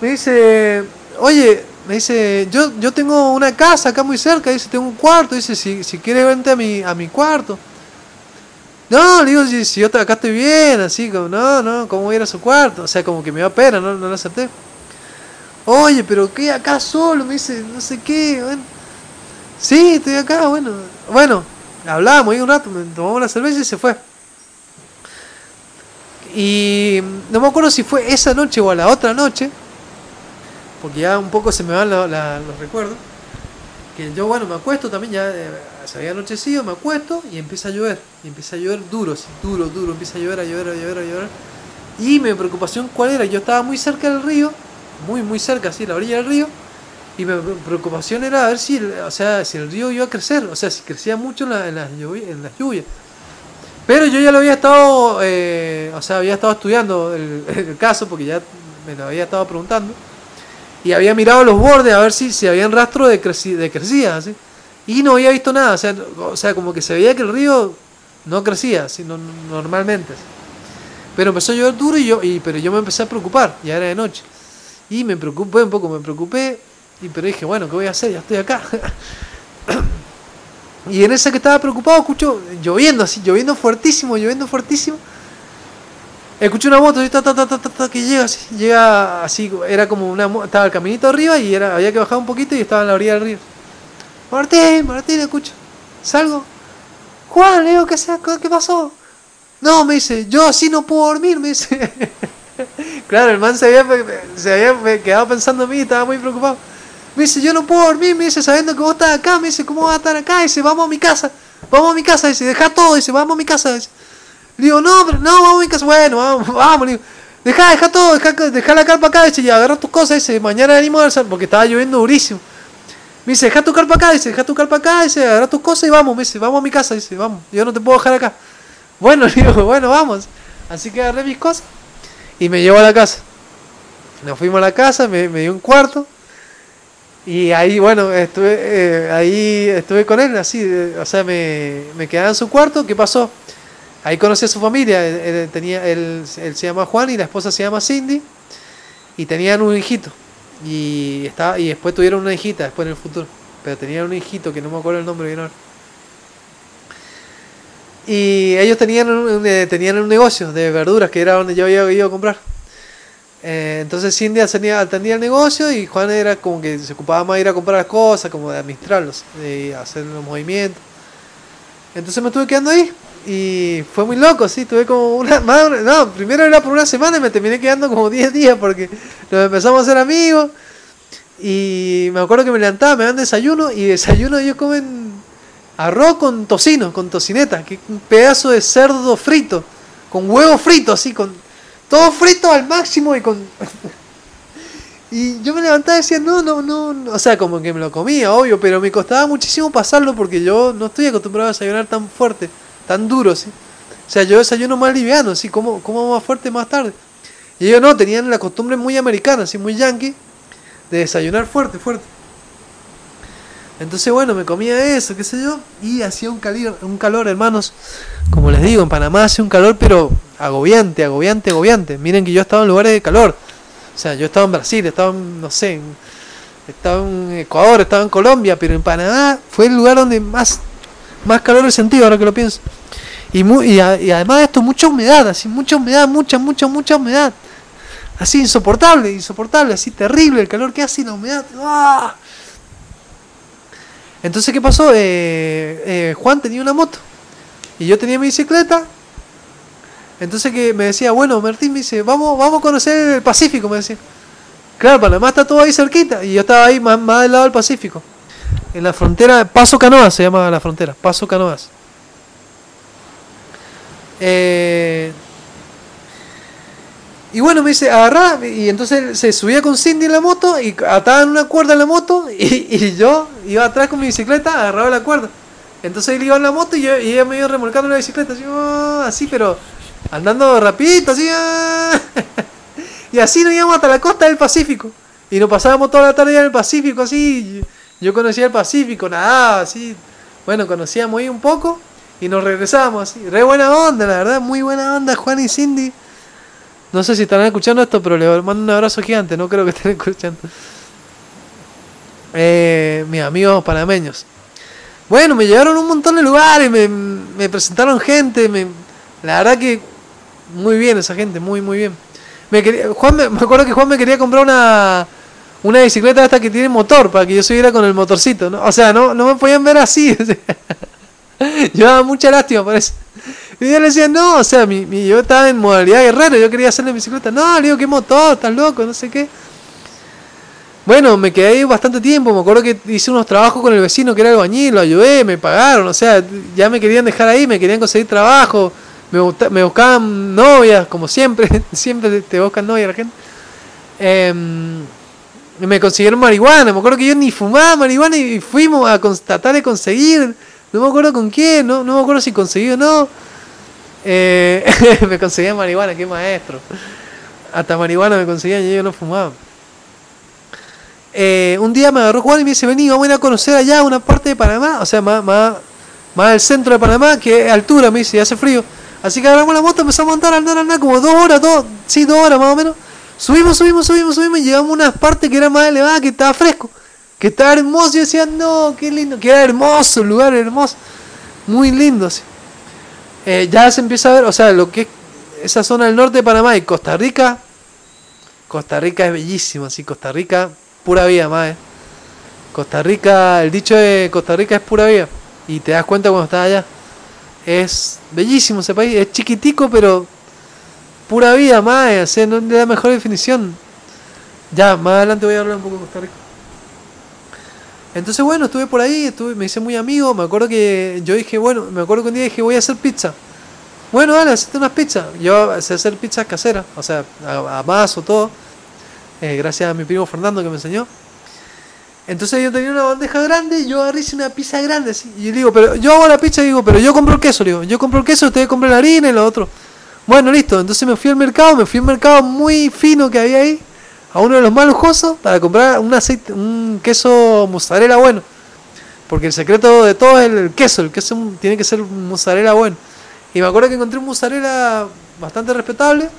Me dice, oye, me dice, yo, yo tengo una casa acá muy cerca, dice, tengo un cuarto, dice, si, si quieres vente a mi, a mi cuarto. No, le digo, si, si yo acá estoy bien, así, como, no, no, ¿cómo voy a ir a su cuarto? O sea, como que me da pena, no, no lo acepté. Oye, pero ¿qué? Acá solo, me dice, no sé qué, bueno. Sí, estoy acá, bueno. Bueno, hablamos ahí un rato, tomamos la cerveza y se fue. Y no me acuerdo si fue esa noche o a la otra noche, porque ya un poco se me van la, la, los recuerdos, que yo, bueno, me acuesto también, ya eh, se había anochecido, me acuesto y empieza a llover, y empieza a llover duro, sí, duro, duro, empieza a llover, a llover, a llover, a llover. Y mi preocupación, ¿cuál era? Yo estaba muy cerca del río, muy, muy cerca, así, la orilla del río, y mi preocupación era a ver si, o sea, si el río iba a crecer, o sea, si crecía mucho en las en la lluvias, en la lluvia. Pero yo ya lo había estado, eh, o sea, había estado estudiando el, el caso, porque ya me lo había estado preguntando, y había mirado los bordes a ver si, si había un rastro de, creci de crecida, así, y no había visto nada, o sea, o sea, como que se veía que el río no crecía, así, no, normalmente, así. Pero empezó a llover duro, y yo, y, pero yo me empecé a preocupar, ya era de noche, y me preocupé un poco, me preocupé, y pero dije, bueno, ¿qué voy a hacer? Ya estoy acá. Y en esa que estaba preocupado, escucho lloviendo así, lloviendo fuertísimo, lloviendo fuertísimo. Escuché una moto así, ta, ta, ta, ta, ta, que llega así, llega así, era como una moto, estaba el caminito arriba y era, había que bajar un poquito y estaba en la orilla del río. Martín, Martín, escucho, salgo. Juan, le digo, ¿qué, qué pasó? No, me dice, yo así no puedo dormir, me dice. Claro, el man se había, se había quedado pensando en mí, estaba muy preocupado. Me dice, yo no puedo dormir, me dice, sabiendo que vos estás acá, me dice, ¿cómo vas a estar acá? Dice, vamos a mi casa, vamos a mi casa, dice, deja todo, dice, vamos a mi casa, dice. Le digo, no, pero no, vamos a mi casa, bueno, vamos, vamos, le digo, deja, deja todo, deja, deja la carpa acá, dice, y agarra tus cosas, dice, mañana venimos al salón, porque estaba lloviendo durísimo. Me dice, deja tu carpa acá, dice, deja tu carpa acá, dice, agarra tus cosas y vamos, me dice, vamos a mi casa, dice, vamos, yo no te puedo dejar acá. Bueno, le digo, bueno, vamos. Así que agarré mis cosas y me llevó a la casa. Nos fuimos a la casa, me, me dio un cuarto. Y ahí, bueno, estuve eh, ahí estuve con él, así, eh, o sea, me, me quedaba en su cuarto. ¿Qué pasó? Ahí conocí a su familia. Él, él, tenía, él, él se llama Juan y la esposa se llama Cindy. Y tenían un hijito. Y, estaba, y después tuvieron una hijita, después en el futuro. Pero tenían un hijito que no me acuerdo el nombre bien ahora. Y ellos tenían un, eh, tenían un negocio de verduras, que era donde yo había ido a comprar. Eh, entonces Cindy atendía el negocio y Juan era como que se ocupaba más de ir a comprar las cosas, como de administrarlos, de hacer los movimientos. Entonces me estuve quedando ahí y fue muy loco, sí, tuve como una... Más una no, primero era por una semana y me terminé quedando como diez días porque nos empezamos a hacer amigos. Y me acuerdo que me levantaba, me dan desayuno y desayuno ellos comen... arroz con tocino, con tocineta, que un pedazo de cerdo frito, con huevo frito, así, con todo frito al máximo y con... Y yo me levantaba y decía, no, no, no, o sea, como que me lo comía, obvio, pero me costaba muchísimo pasarlo porque yo no estoy acostumbrado a desayunar tan fuerte, tan duro, ¿sí? O sea, yo desayuno más liviano, así, como, como más fuerte más tarde. Y ellos no, tenían la costumbre muy americana, así, muy yankee, de desayunar fuerte, fuerte. Entonces, bueno, me comía eso, qué sé yo, y hacía un calor, un calor, hermanos, como les digo, en Panamá hace un calor, pero agobiante, agobiante, agobiante. Miren que yo he estado en lugares de calor, o sea, yo he estado en Brasil, he estado en, no sé, he estado en Ecuador, he estado en Colombia, pero en Panamá fue el lugar donde más, más calor he sentido, ahora que lo pienso. Y, muy, y, a, y además de esto, mucha humedad, así, mucha humedad, mucha, mucha, mucha humedad. Así, insoportable, insoportable, así, terrible el calor que hace y la humedad. ¡Ah! Entonces, ¿qué pasó? Eh, eh, Juan tenía una moto y yo tenía mi bicicleta Entonces que me decía, bueno, Martín me dice, vamos, vamos a conocer el Pacífico, me decía. Claro, Panamá está todo ahí cerquita. Y yo estaba ahí más, más del lado del Pacífico. En la frontera, Paso Canoas se llama la frontera, Paso Canoas. Eh, y bueno, me dice, agarrá. Y entonces se subía con Cindy en la moto y ataban una cuerda en la moto. Y, y yo iba atrás con mi bicicleta, agarraba la cuerda. Entonces él iba en la moto y, yo, y ella me iba remolcando la bicicleta, así, oh, así pero andando rapidito, así. Ah. Y así nos íbamos hasta la costa del Pacífico. Y nos pasábamos toda la tarde en el Pacífico, así. Yo conocía el Pacífico, nadaba, así. Bueno, conocíamos ahí un poco y nos regresábamos, así. Re buena onda, la verdad, muy buena onda, Juan y Cindy. No sé si estarán escuchando esto, pero les mando un abrazo gigante, no creo que estén escuchando. Eh, mis amigos panameños. Bueno, me llevaron a un montón de lugares, me, me presentaron gente, me, la verdad que muy bien esa gente, muy muy bien. Me quería, Juan me, me acuerdo que Juan me quería comprar una una bicicleta hasta que tiene motor, para que yo subiera con el motorcito, ¿no? O sea, no, no me podían ver así, o sea, yo daba mucha lástima por eso. Y yo le decía, no, o sea, mi, mi, yo estaba en modalidad guerrero, yo quería hacerle bicicleta, no, le digo, ¿qué motor? ¿Estás loco? No sé qué. Bueno, me quedé ahí bastante tiempo, me acuerdo que hice unos trabajos con el vecino que era albañil, lo ayudé, me pagaron, o sea, ya me querían dejar ahí, me querían conseguir trabajo, me, gusta, me buscaban novias, como siempre, siempre te buscan novias la gente. Eh, me consiguieron marihuana, me acuerdo que yo ni fumaba marihuana y fuimos a tratar de conseguir, no me acuerdo con quién, no, no me acuerdo si conseguí o no. Eh, me conseguían marihuana, qué maestro. Hasta marihuana me conseguían y yo no fumaba. Eh, un día me agarró Juan y me dice, vení, vamos a ir a conocer allá una parte de Panamá, o sea, más, más, más al centro de Panamá, que es altura, me dice, y hace frío. Así que agarramos la moto, empezamos a andar, andar, andar, como dos horas, dos, sí, dos horas más o menos. Subimos, subimos, subimos, subimos, y llegamos a una parte que era más elevada, que estaba fresco, que estaba hermoso, y yo decía, no, qué lindo, que era hermoso, el lugar hermoso, muy lindo, así. Eh, ya se empieza a ver, o sea, lo que es esa zona del norte de Panamá y Costa Rica, Costa Rica es bellísima, así, Costa Rica... pura vida, madre. Costa Rica, el dicho de Costa Rica es pura vida. Y te das cuenta cuando estás allá. Es bellísimo ese país. Es chiquitico, pero pura vida, madre. O sea, no le da mejor definición. Ya, más adelante voy a hablar un poco de Costa Rica. Entonces, bueno, estuve por ahí. Estuve, me hice muy amigo. Me acuerdo que yo dije, bueno, me acuerdo que un día dije, voy a hacer pizza. Bueno, dale, hacete unas pizzas. Yo sé hacer pizzas caseras. O sea, a, a masa o todo. Eh, gracias a mi primo Fernando que me enseñó. Entonces yo tenía una bandeja grande y yo agarré una pizza grande así. Y yo digo, pero yo hago la pizza y digo, pero yo compro el queso, digo, yo compro el queso, ustedes compran la harina y lo otro. Bueno, listo, entonces me fui al mercado, me fui al mercado muy fino que había ahí, a uno de los más lujosos, para comprar un aceite, un queso mozzarella bueno. Porque el secreto de todo es el queso, el queso tiene que ser mozzarella bueno. Y me acuerdo que encontré un mozzarella bastante respetable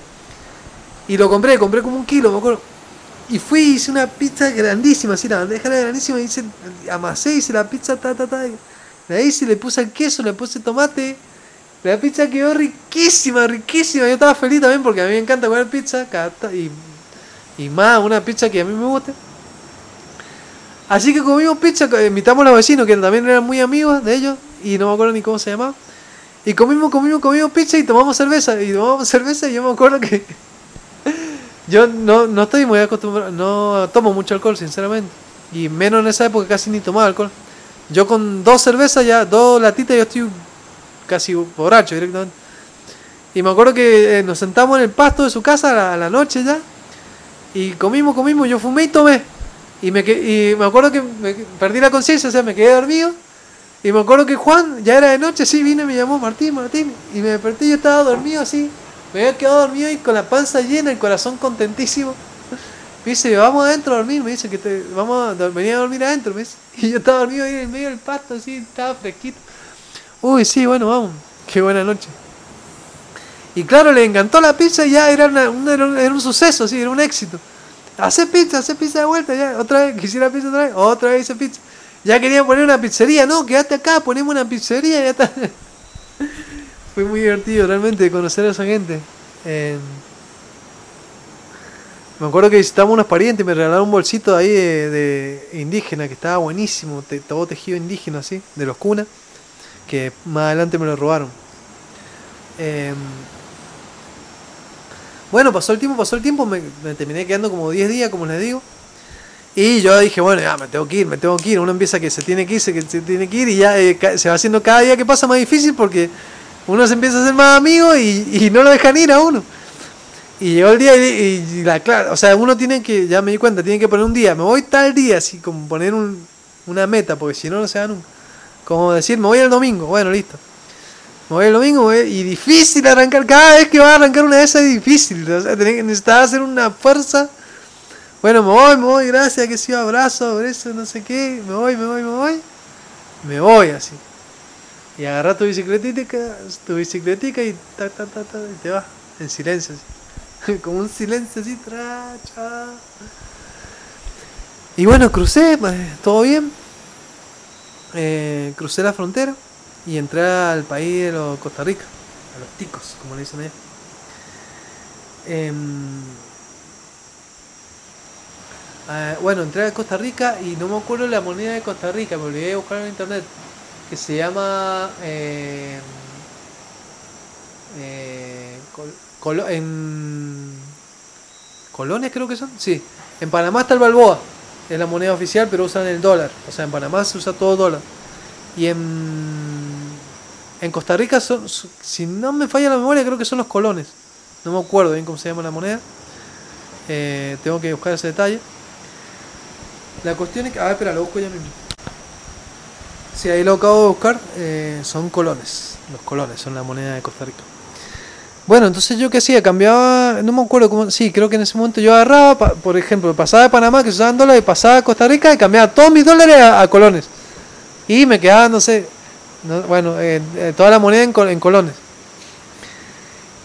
y lo compré, compré como un kilo, me acuerdo. Y fui, hice una pizza grandísima, así la bandeja era grandísima, hice, amasé, hice la pizza, ta, ta, ta, la hice, le puse el queso, le puse tomate, la pizza quedó riquísima, riquísima, yo estaba feliz también porque a mí me encanta comer pizza, y, y más una pizza que a mí me guste. Así que comimos pizza, invitamos a los vecinos que también eran muy amigos de ellos, y no me acuerdo ni cómo se llamaba, y comimos, comimos, comimos pizza y tomamos cerveza, y tomamos cerveza y yo me acuerdo que... Yo no, no estoy muy acostumbrado, no tomo mucho alcohol, sinceramente. Y menos en esa época casi ni tomaba alcohol. Yo con dos cervezas ya, dos latitas, yo estoy casi borracho directamente. Y me acuerdo que nos sentamos en el pasto de su casa a la, a la noche ya. Y comimos, comimos, yo fumé y tomé. Y me, y me acuerdo que me perdí la conciencia, o sea, me quedé dormido. Y me acuerdo que Juan, ya era de noche, sí, vino y me llamó Martín, Martín. Y me desperté, yo estaba dormido así. Me había quedado dormido y con la panza llena, el corazón contentísimo. Me dice, vamos adentro a dormir. Me dice, que te, vamos a, venía a dormir adentro. Me dice. Y yo estaba dormido ahí en medio del pasto, así, estaba fresquito. Uy, sí, bueno, vamos. Qué buena noche. Y claro, le encantó la pizza y ya era, una, una, era, un, era un suceso, sí, era un éxito. Hace pizza, hace pizza de vuelta. Ya, otra vez, quisiera pizza otra vez. Otra vez hice pizza. Ya quería poner una pizzería. No, quédate acá, ponemos una pizzería. Ya está. Fue muy divertido realmente conocer a esa gente. Eh, me acuerdo que visitamos unos parientes y me regalaron un bolsito ahí de, de indígena que estaba buenísimo, te, todo tejido indígena así, de los cunas, que más adelante me lo robaron. Eh, Bueno, pasó el tiempo, pasó el tiempo, me, me terminé quedando como diez días, como les digo. Y yo dije, bueno, ya me tengo que ir, me tengo que ir. Uno empieza que se tiene que ir, se, se tiene que ir y ya eh, se va haciendo cada día que pasa más difícil porque uno se empieza a hacer más amigo y, y no lo dejan ir a uno. Y llegó el día y, y, y la claro, o sea, uno tiene que, ya me di cuenta, tiene que poner un día, me voy tal día, así como poner un, una meta, porque si no, no se da nunca. Como decir, me voy el domingo, bueno, listo. Me voy el domingo, ¿eh? Y difícil arrancar, cada vez que va a arrancar una de esas es difícil, o sea, tenés, necesitas hacer una fuerza. Bueno, me voy, me voy, gracias, que sí, abrazo, eso, no sé qué, me voy, me voy, me voy, me voy así. Y agarrás tu bicicletica, tu bicicletica y ta, ta, ta, ta, y te vas, en silencio así. Como un silencio así, tra, cha. Y bueno, crucé, todo bien. Eh, crucé la frontera y entré al país de los Costa Rica, a los ticos, como le dicen allá. Eh, eh, bueno, entré a Costa Rica y no me acuerdo la moneda de Costa Rica, me olvidé de buscar en internet, que se llama eh, eh, col, colo, en colones creo que son, sí, en Panamá está el Balboa. Es la moneda oficial, pero usan el dólar. O sea, en Panamá se usa todo dólar. Y en, en Costa Rica, son, si no me falla la memoria, creo que son los colones. No me acuerdo bien cómo se llama la moneda. Eh, tengo que buscar ese detalle. La cuestión es que... A ver, espera, lo busco ya mismo. Sí, ahí lo acabo de buscar. Eh, son colones. Los colones son la moneda de Costa Rica. Bueno, entonces yo qué hacía, cambiaba, no me acuerdo cómo, sí, creo que en ese momento yo agarraba, pa, por ejemplo, pasaba de Panamá, que se usaban dólares, pasaba a Costa Rica y cambiaba todos mis dólares a, a colones. Y me quedaba, no sé, no, bueno, eh, eh, toda la moneda en, en colones.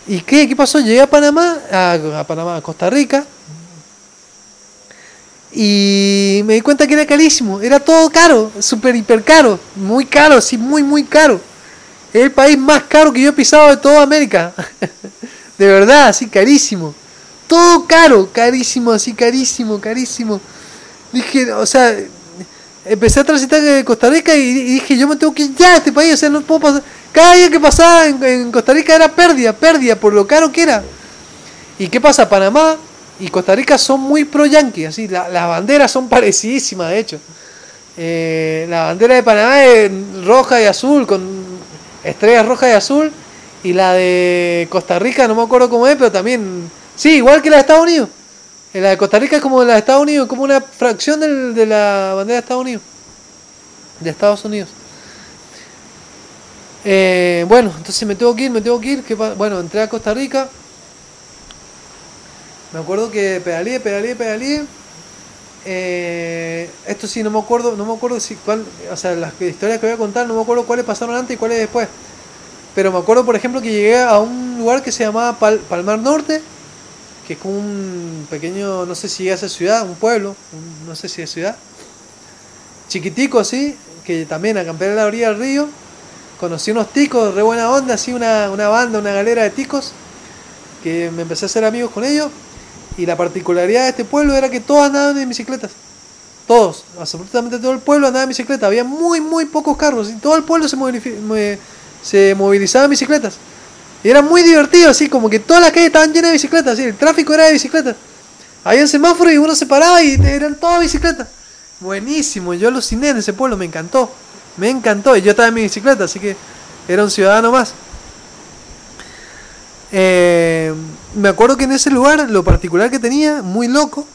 ¿Y qué, qué pasó? Llegué a Panamá, a, a Panamá, a Costa Rica, y me di cuenta que era carísimo, era todo caro, súper hiper caro, muy caro, así muy muy caro. Es el país más caro que yo he pisado de toda América. De verdad, así carísimo. Todo caro, carísimo, así carísimo, carísimo. Dije, o sea, empecé a transitar en Costa Rica y, y dije, yo me tengo que ir ya a este país, o sea, no puedo pasar. Cada día que pasaba en, en Costa Rica era pérdida, pérdida, por lo caro que era. ¿Y qué pasa? Panamá y Costa Rica son muy pro-yanqui, así, la, las banderas son parecidísimas, de hecho. Eh, la bandera de Panamá es roja y azul, con... estrellas rojas y azul, y la de Costa Rica no me acuerdo cómo es, pero también, sí, igual que la de Estados Unidos. La de Costa Rica es como la de Estados Unidos, como una fracción del, de la bandera de Estados Unidos, de Estados Unidos. Eh, bueno, entonces me tengo que ir, me tengo que ir, que, bueno, entré a Costa Rica, me acuerdo que pedaleé, pedaleé, pedaleé, Eh, esto sí, no me acuerdo, no me acuerdo si cuál, o sea, las historias que voy a contar, no me acuerdo cuáles pasaron antes y cuáles después. Pero me acuerdo, por ejemplo, que llegué a un lugar que se llamaba Pal, Palmar Norte, que es como un pequeño, no sé si llega a ser ciudad, un pueblo, un, no sé si es ciudad, chiquitico así, que también acampé en la orilla del río, conocí unos ticos, re buena onda, así, una, una banda, una galera de ticos, que me empecé a hacer amigos con ellos. Y la particularidad de este pueblo era que todos andaban en bicicletas. Todos, absolutamente todo el pueblo andaba en bicicleta. Había muy, muy pocos carros. Y todo el pueblo se, movi- se movilizaba en bicicletas. Y era muy divertido, así como que todas las calles estaban llenas de bicicletas. Así, el tráfico era de bicicletas. Había un semáforo y uno se paraba y eran todas bicicletas. Buenísimo, yo aluciné en ese pueblo, me encantó. Me encantó. Y yo estaba en mi bicicleta, así que era un ciudadano más. Eh, me acuerdo que en ese lugar lo particular que tenía, muy loco,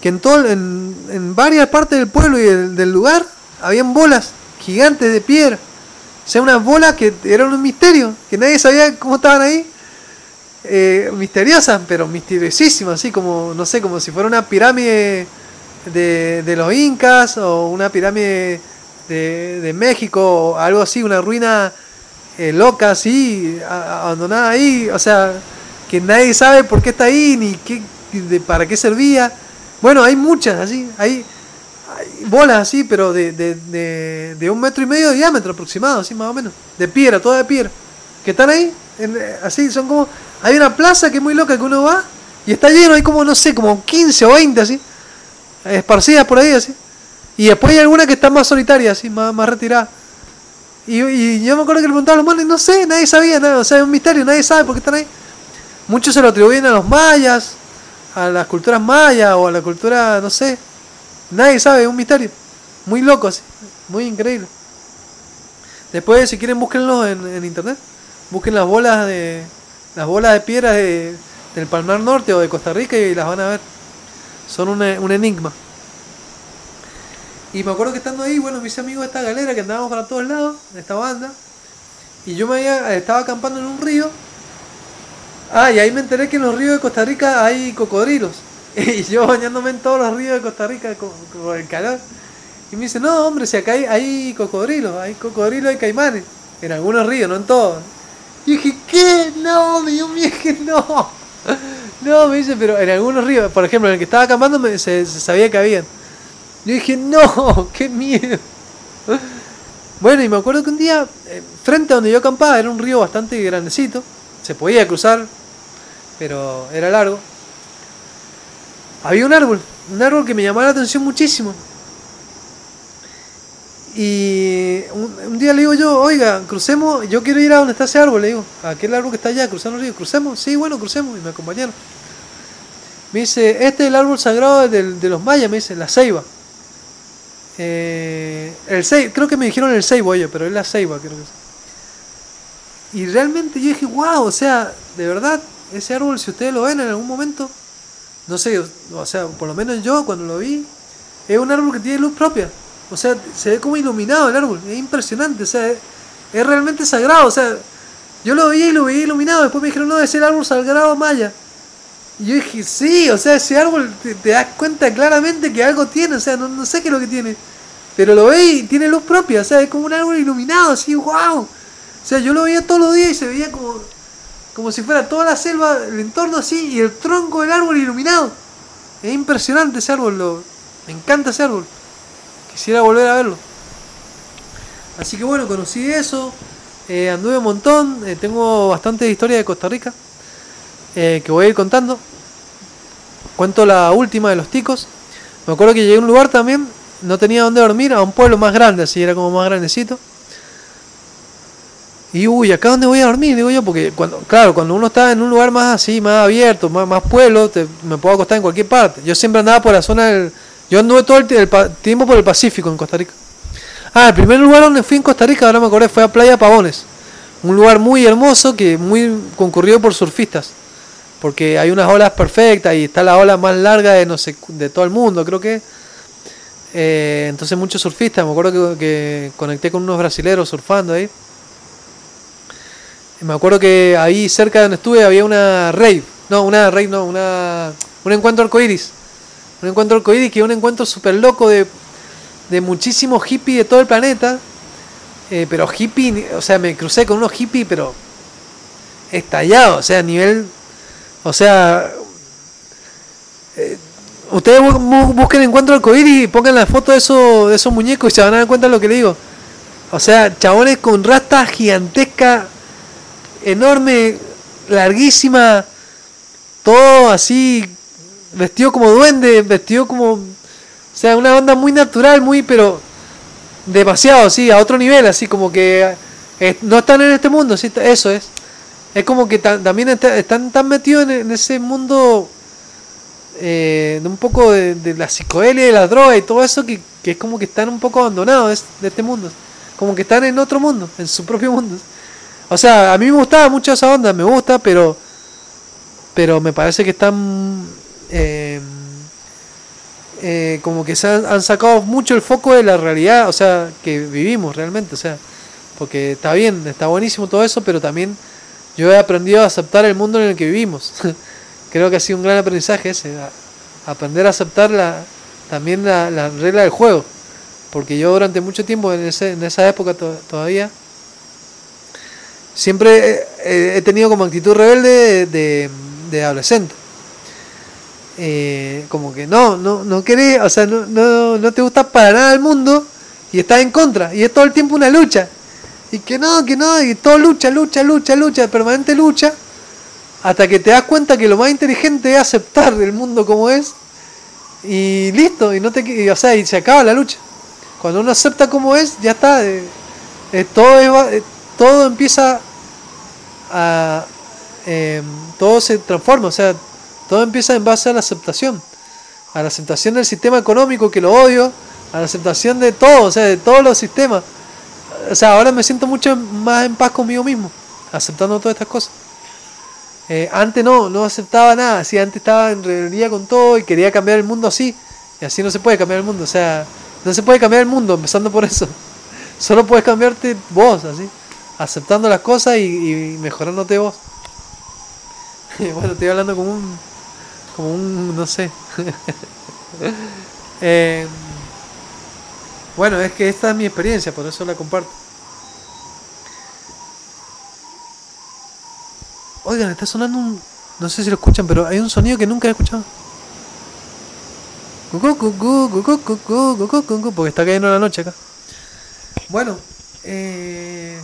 que en, todo, en, en varias partes del pueblo y del, del lugar habían bolas gigantes de piedra, o sea, unas bolas que eran un misterio, que nadie sabía cómo estaban ahí, eh, misteriosas, pero misteriosísimas, así como, no sé, como si fuera una pirámide de, de los incas o una pirámide de, de México o algo así, una ruina Eh, loca, así, abandonada ahí, o sea, que nadie sabe por qué está ahí, ni qué, de, para qué servía. Bueno, hay muchas así, hay, hay bolas así, pero de, de, de, de un metro y medio de diámetro aproximado, así más o menos, de piedra, toda de piedra, que están ahí, en, así, son como, hay una plaza que es muy loca, que uno va, y está lleno, hay como, no sé, como quince o veinte así, esparcidas por ahí así, y después hay alguna que está más solitaria, así, más, más retirada. Y, y yo me acuerdo que le preguntaba a los manes, no sé, nadie sabía nada, o sea, es un misterio, nadie sabe por qué están ahí. Muchos se lo atribuyen a los mayas, a las culturas mayas o a la cultura, no sé. Nadie sabe, es un misterio. Muy loco, así. Muy increíble. Después, si quieren, búsquenlos en, en internet. Busquen las bolas de las bolas de piedra de, del Palmar Norte o de Costa Rica y las van a ver. Son un, un enigma. Y me acuerdo que estando ahí, bueno, mis amigos de esta galera que andábamos para todos lados, de esta banda. Y yo me había, estaba acampando en un río. Ah, y ahí me enteré que en los ríos de Costa Rica hay cocodrilos. Y yo bañándome en todos los ríos de Costa Rica con, con el calor. Y me dice, no, hombre, si acá hay, hay cocodrilos, hay cocodrilos y caimanes. En algunos ríos, no en todos. Y dije, ¿qué? No, me dio miedo, que no. No, me dice, pero en algunos ríos, por ejemplo, en el que estaba acampando me, se, se sabía que habían. Yo dije, no, qué miedo. Bueno, y me acuerdo que un día, frente a donde yo acampaba, era un río bastante grandecito. Se podía cruzar, pero era largo. Había un árbol, un árbol que me llamaba la atención muchísimo. Y un, un día le digo yo, oiga, crucemos, yo quiero ir a donde está ese árbol, le digo, a aquel árbol que está allá, cruzando el río, crucemos, sí, bueno, crucemos, y me acompañaron. Me dice, este es el árbol sagrado de, de los mayas, me dice, la ceiba. Eh, el ceibo, creo que me dijeron el ceibo ellos, pero es la ceiba, creo que es. Y realmente yo dije, wow, o sea, de verdad, ese árbol, si ustedes lo ven en algún momento, no sé, o sea, por lo menos yo cuando lo vi, es un árbol que tiene luz propia. O sea, se ve como iluminado el árbol, es impresionante, o sea, es, es realmente sagrado, o sea, yo lo veía y lo veía iluminado, después me dijeron, no, es el árbol sagrado maya. Y yo dije, sí, o sea, ese árbol te, te das cuenta claramente que algo tiene, o sea, no, no sé qué es lo que tiene, pero lo ve y tiene luz propia, o sea, es como un árbol iluminado, así, wow. O sea, yo lo veía todos los días y se veía como, como si fuera toda la selva, el entorno así, y el tronco del árbol iluminado. Es impresionante ese árbol, lo, me encanta ese árbol. Quisiera volver a verlo. Así que bueno, conocí eso. Eh, anduve un montón. Eh, tengo bastante historia de Costa Rica. Eh, que voy a ir contando. Cuento la última de los ticos. Me acuerdo que llegué a un lugar también. No tenía dónde dormir. A un pueblo más grande. Así era como más grandecito. Y uy, ¿acá dónde voy a dormir? Digo yo. Porque cuando, claro, cuando uno está en un lugar más así, más abierto, más, más pueblo, te, me puedo acostar en cualquier parte. Yo siempre andaba por la zona del... Yo anduve todo el tiempo por el Pacífico en Costa Rica. Ah, el primer lugar donde fui en Costa Rica, ahora me acordé, fue a Playa Pavones. Un lugar muy hermoso, que muy concurrido por surfistas. Porque hay unas olas perfectas y está la ola más larga de no sé, de todo el mundo, creo que. Eh, entonces muchos surfistas, me acuerdo que, que conecté con unos brasileros surfando ahí. Y me acuerdo que ahí cerca de donde estuve había una rave. No, una rave no, una, un encuentro arcoíris. Un encuentro arcoíris, que es un encuentro súper loco de, de muchísimos hippies de todo el planeta. Eh, pero hippie, o sea, me crucé con unos hippies, pero estallados, o sea, a nivel... O sea... Eh, ustedes bu bu busquen encuentro arcoíris y pongan la foto de, eso, de esos muñecos y se van a dar cuenta de lo que le digo. O sea, chabones con rastas gigantescas, enorme, larguísima, todo así... Vestido como duende, vestido como... O sea, una onda muy natural, muy, pero... Demasiado, sí, a otro nivel, así como que... Es, no están en este mundo, sí, eso es. Es como que tan, también está, están tan metidos en, en ese mundo... Eh, un poco de, de la psicodelia, de las drogas y todo eso, que, que es como que están un poco abandonados es, de este mundo. Como que están en otro mundo, en su propio mundo. O sea, a mí me gustaba mucho esa onda, me gusta, pero... Pero me parece que están... Eh, eh, como que se han, han sacado mucho el foco de la realidad, o sea, que vivimos realmente, o sea, porque está bien, está buenísimo todo eso, pero también yo he aprendido a aceptar el mundo en el que vivimos. Creo que ha sido un gran aprendizaje ese, a, aprender a aceptar la, también la, la regla del juego, porque yo durante mucho tiempo, en, ese, en esa época to, todavía, siempre he, he tenido como actitud rebelde de, de, de adolescente. Eh, como que no, no, no querés, o sea, no, no, no te gusta para nada el mundo y estás en contra, y es todo el tiempo una lucha, y que no, que no, y todo lucha, lucha, lucha, lucha, permanente lucha, hasta que te das cuenta que lo más inteligente es aceptar el mundo como es, y listo, y no te y, o sea, y se acaba la lucha. Cuando uno acepta como es, ya está, eh, eh, todo, es, eh, todo empieza a, eh, todo se transforma, o sea, todo empieza en base a la aceptación, a la aceptación del sistema económico que lo odio, a la aceptación de todo, o sea, de todos los sistemas. O sea, ahora me siento mucho más en paz conmigo mismo, aceptando todas estas cosas. Eh, antes no, no aceptaba nada, sí, antes estaba en rebeldía con todo y quería cambiar el mundo así, y así no se puede cambiar el mundo, o sea, no se puede cambiar el mundo, empezando por eso. Solo puedes cambiarte vos, así, aceptando las cosas y, y mejorándote vos. Bueno, estoy hablando como un, como un, no sé. eh, bueno, es que esta es mi experiencia, por eso la comparto. Oigan, está sonando un... No sé si lo escuchan, pero hay un sonido que nunca he escuchado. Porque está cayendo la noche acá. Bueno, eh...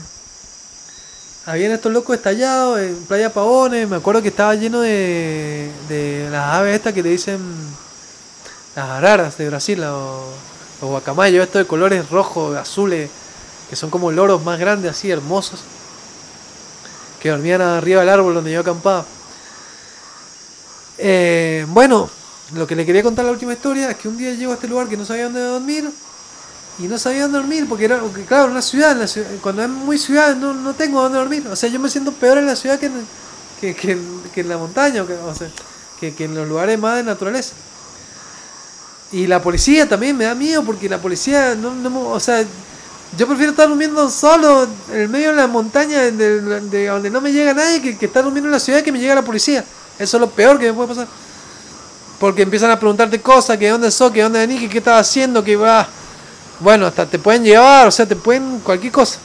habían estos locos estallados en Playa Pavones. Me acuerdo que estaba lleno de, de las aves estas que te dicen... Las araras de Brasil, o los guacamayos, estos de colores rojos, azules, que son como loros más grandes, así, hermosos, que dormían arriba del árbol donde yo acampaba. Eh, bueno, lo que le quería contar la última historia es que un día llego a este lugar que no sabía dónde dormir, y no sabía dónde dormir, porque era, porque, claro, una ciudad, en la ciudad, cuando es muy ciudad no, no tengo dónde dormir, o sea, yo me siento peor en la ciudad que en, que, que, que en la montaña, o, que, o sea, que, que en los lugares más de naturaleza. Y la policía también me da miedo, porque la policía, no, no o sea... Yo prefiero estar durmiendo solo en el medio de la montaña, de, de, de donde no me llega nadie, que, que estar durmiendo en la ciudad y que me llega la policía. Eso es lo peor que me puede pasar. Porque empiezan a preguntarte cosas, que dónde sos, que dónde venís, que qué estás haciendo, que va... Ah, bueno, hasta te pueden llevar, o sea, te pueden cualquier cosa.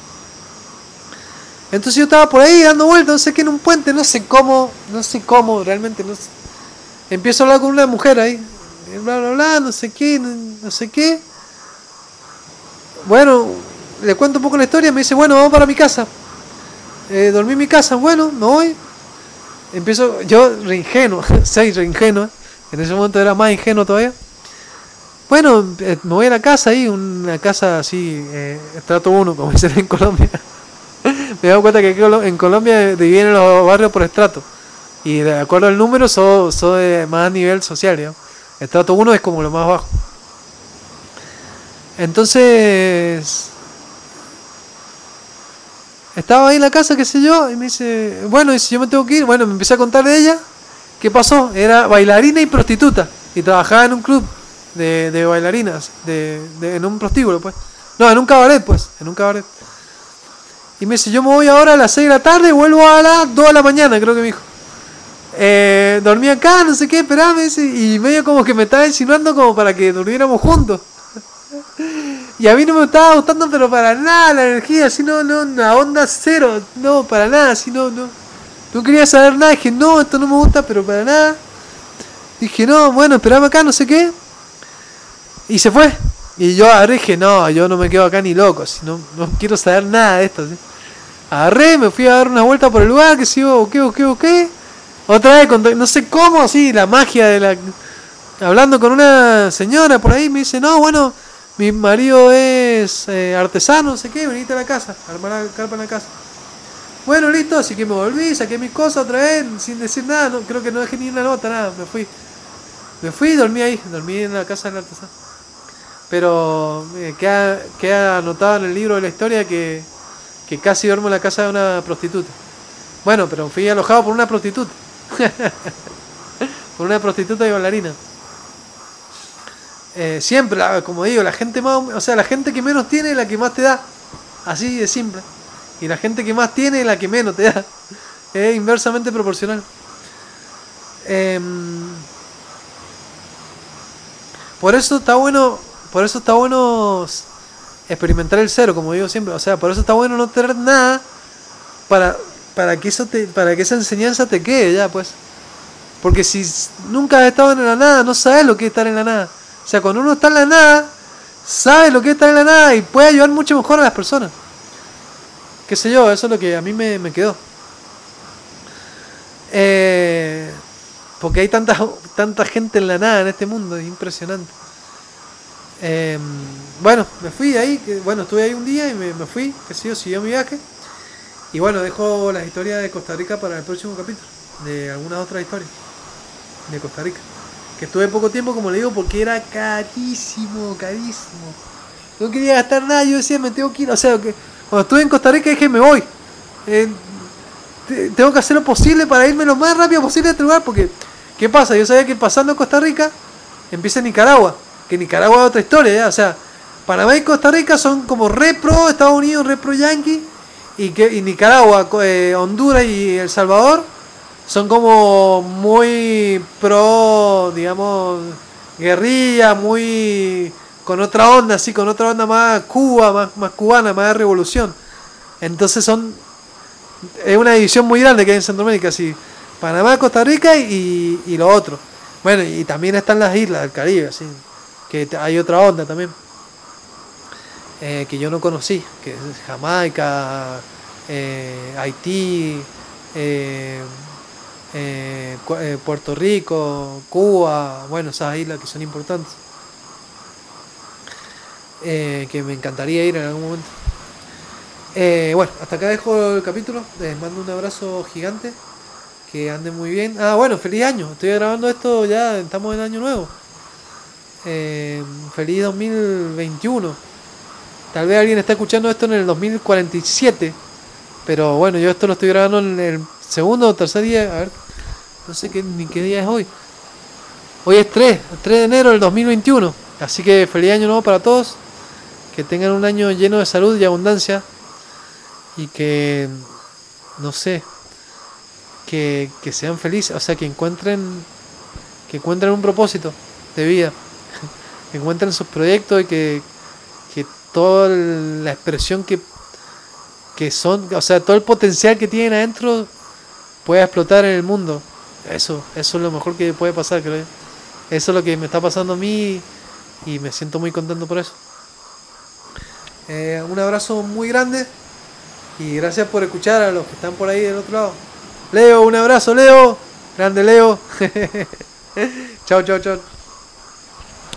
Entonces yo estaba por ahí dando vueltas, no sé qué, en un puente, no sé cómo, no sé cómo, realmente, no sé. Empiezo a hablar con una mujer ahí, bla, bla, bla, no sé qué, no, no sé qué. Bueno... Le cuento un poco la historia, me dice, bueno, vamos para mi casa. Eh, dormí en mi casa, bueno, me voy. Empiezo, yo re ingenuo, soy re ingenuo, en ese momento era más ingenuo todavía. Bueno, me voy a la casa ahí, una casa así, eh, estrato uno, como dicen en Colombia. Me he dado cuenta que en Colombia dividen los barrios por estrato. Y de acuerdo al número, soy so de más nivel social, digamos. Estrato uno es como lo más bajo. Entonces... Estaba ahí en la casa, qué sé yo, y me dice, bueno, dice, yo me tengo que ir. Bueno, me empecé a contar de ella, qué pasó. Era bailarina y prostituta, y trabajaba en un club de, de bailarinas, de, de, en un prostíbulo, pues. No, en un cabaret, pues, en un cabaret. Y me dice, yo me voy ahora a las seis de la tarde, vuelvo a las dos de la mañana, creo que me dijo. Eh, dormí acá, no sé qué, esperame, y medio como que me estaba insinuando como para que durmiéramos juntos. Y a mí no me estaba gustando, pero para nada la energía, así no, no, la onda cero, no, para nada, así no, no. No quería saber nada, dije, no, esto no me gusta, pero para nada. Dije, no, bueno, esperame acá, no sé qué. Y se fue. Y yo agarré, dije, no, yo no me quedo acá ni loco, así, no, no quiero saber nada de esto, así. Agarré, me fui a dar una vuelta por el lugar, que sigo, o qué, o qué, o qué. Otra vez, con, no sé cómo, así, la magia de la... Hablando con una señora por ahí, me dice, no, bueno... Mi marido es eh, artesano, no sé qué, veniste a la casa, armar la carpa en la casa. Bueno, listo, así que me volví, saqué mis cosas otra vez, sin decir nada, no, creo que no dejé ni una nota, nada, me fui. Me fui y dormí ahí, dormí en la casa del artesano. Pero eh, queda, queda anotado en el libro de la historia que, que casi duermo en la casa de una prostituta. Bueno, pero fui alojado por una prostituta. Por una prostituta y bailarina. Eh, siempre, como digo, la gente más, o sea, la gente que menos tiene es la que más te da, así de simple, y la gente que más tiene es la que menos te da, es inversamente proporcional. Eh, por eso está bueno, por eso está bueno experimentar el cero, como digo siempre, o sea, por eso está bueno no tener nada para, para que eso te, para que esa enseñanza te quede ya, pues, porque si nunca has estado en la nada, no sabes lo que es estar en la nada. O sea, cuando uno está en la nada, sabe lo que es estar en la nada y puede ayudar mucho mejor a las personas. Qué sé yo, eso es lo que a mí me, me quedó. Eh, porque hay tanta, tanta gente en la nada en este mundo, es impresionante. Eh, bueno, me fui de ahí, bueno, estuve ahí un día y me, me fui, qué sé yo, siguió mi viaje. Y bueno, dejo las historias de Costa Rica para el próximo capítulo, de algunas otras historias de Costa Rica. Que estuve poco tiempo, como le digo, porque era carísimo, carísimo. No quería gastar nada, yo decía, me tengo que ir. O sea, que cuando estuve en Costa Rica dije, me voy. Eh, te, tengo que hacer lo posible para irme lo más rápido posible de este lugar. Porque, ¿qué pasa? Yo sabía que pasando Costa Rica, empieza en Nicaragua. Que Nicaragua es otra historia, ¿ya? O sea, Panamá y Costa Rica son como repro Estados Unidos, repro Yankee. Y, que, y Nicaragua, eh, Honduras y El Salvador son como muy pro, digamos, guerrilla, muy con otra onda, así, con otra onda más Cuba, más, más cubana, más de revolución. Entonces son es una división muy grande que hay en Centroamérica, así, Panamá, Costa Rica y, y lo otro. Bueno, y también están las islas del Caribe, así, que hay otra onda también, eh, que yo no conocí, que es Jamaica, eh, Haití, eh, Eh, eh, Puerto Rico, Cuba, bueno, esas islas que son importantes, eh, que me encantaría ir en algún momento. Eh, bueno, hasta acá dejo el capítulo. Les mando un abrazo gigante, que anden muy bien. Ah, bueno, feliz año, estoy grabando esto ya, estamos en año nuevo. Eh, feliz dos mil veintiuno. Tal vez alguien está escuchando esto en el dos mil cuarenta y siete, pero bueno, yo esto lo estoy grabando en el segundo o tercer día, a ver, no sé qué, ni qué día es hoy. Hoy es tres de enero del dos mil veintiuno, así que feliz año nuevo para todos, que tengan un año lleno de salud y abundancia, y que, no sé, que, que sean felices, o sea, que encuentren, que encuentren un propósito de vida, que encuentren sus proyectos y que, que toda la expresión que que son, o sea, todo el potencial que tienen adentro pueda explotar en el mundo. Eso, eso es lo mejor que puede pasar, creo yo. Eso es lo que me está pasando a mí y me siento muy contento por eso. Eh, un abrazo muy grande y gracias por escuchar a los que están por ahí del otro lado. Leo, un abrazo, Leo. Grande Leo. Chao, chao, chao.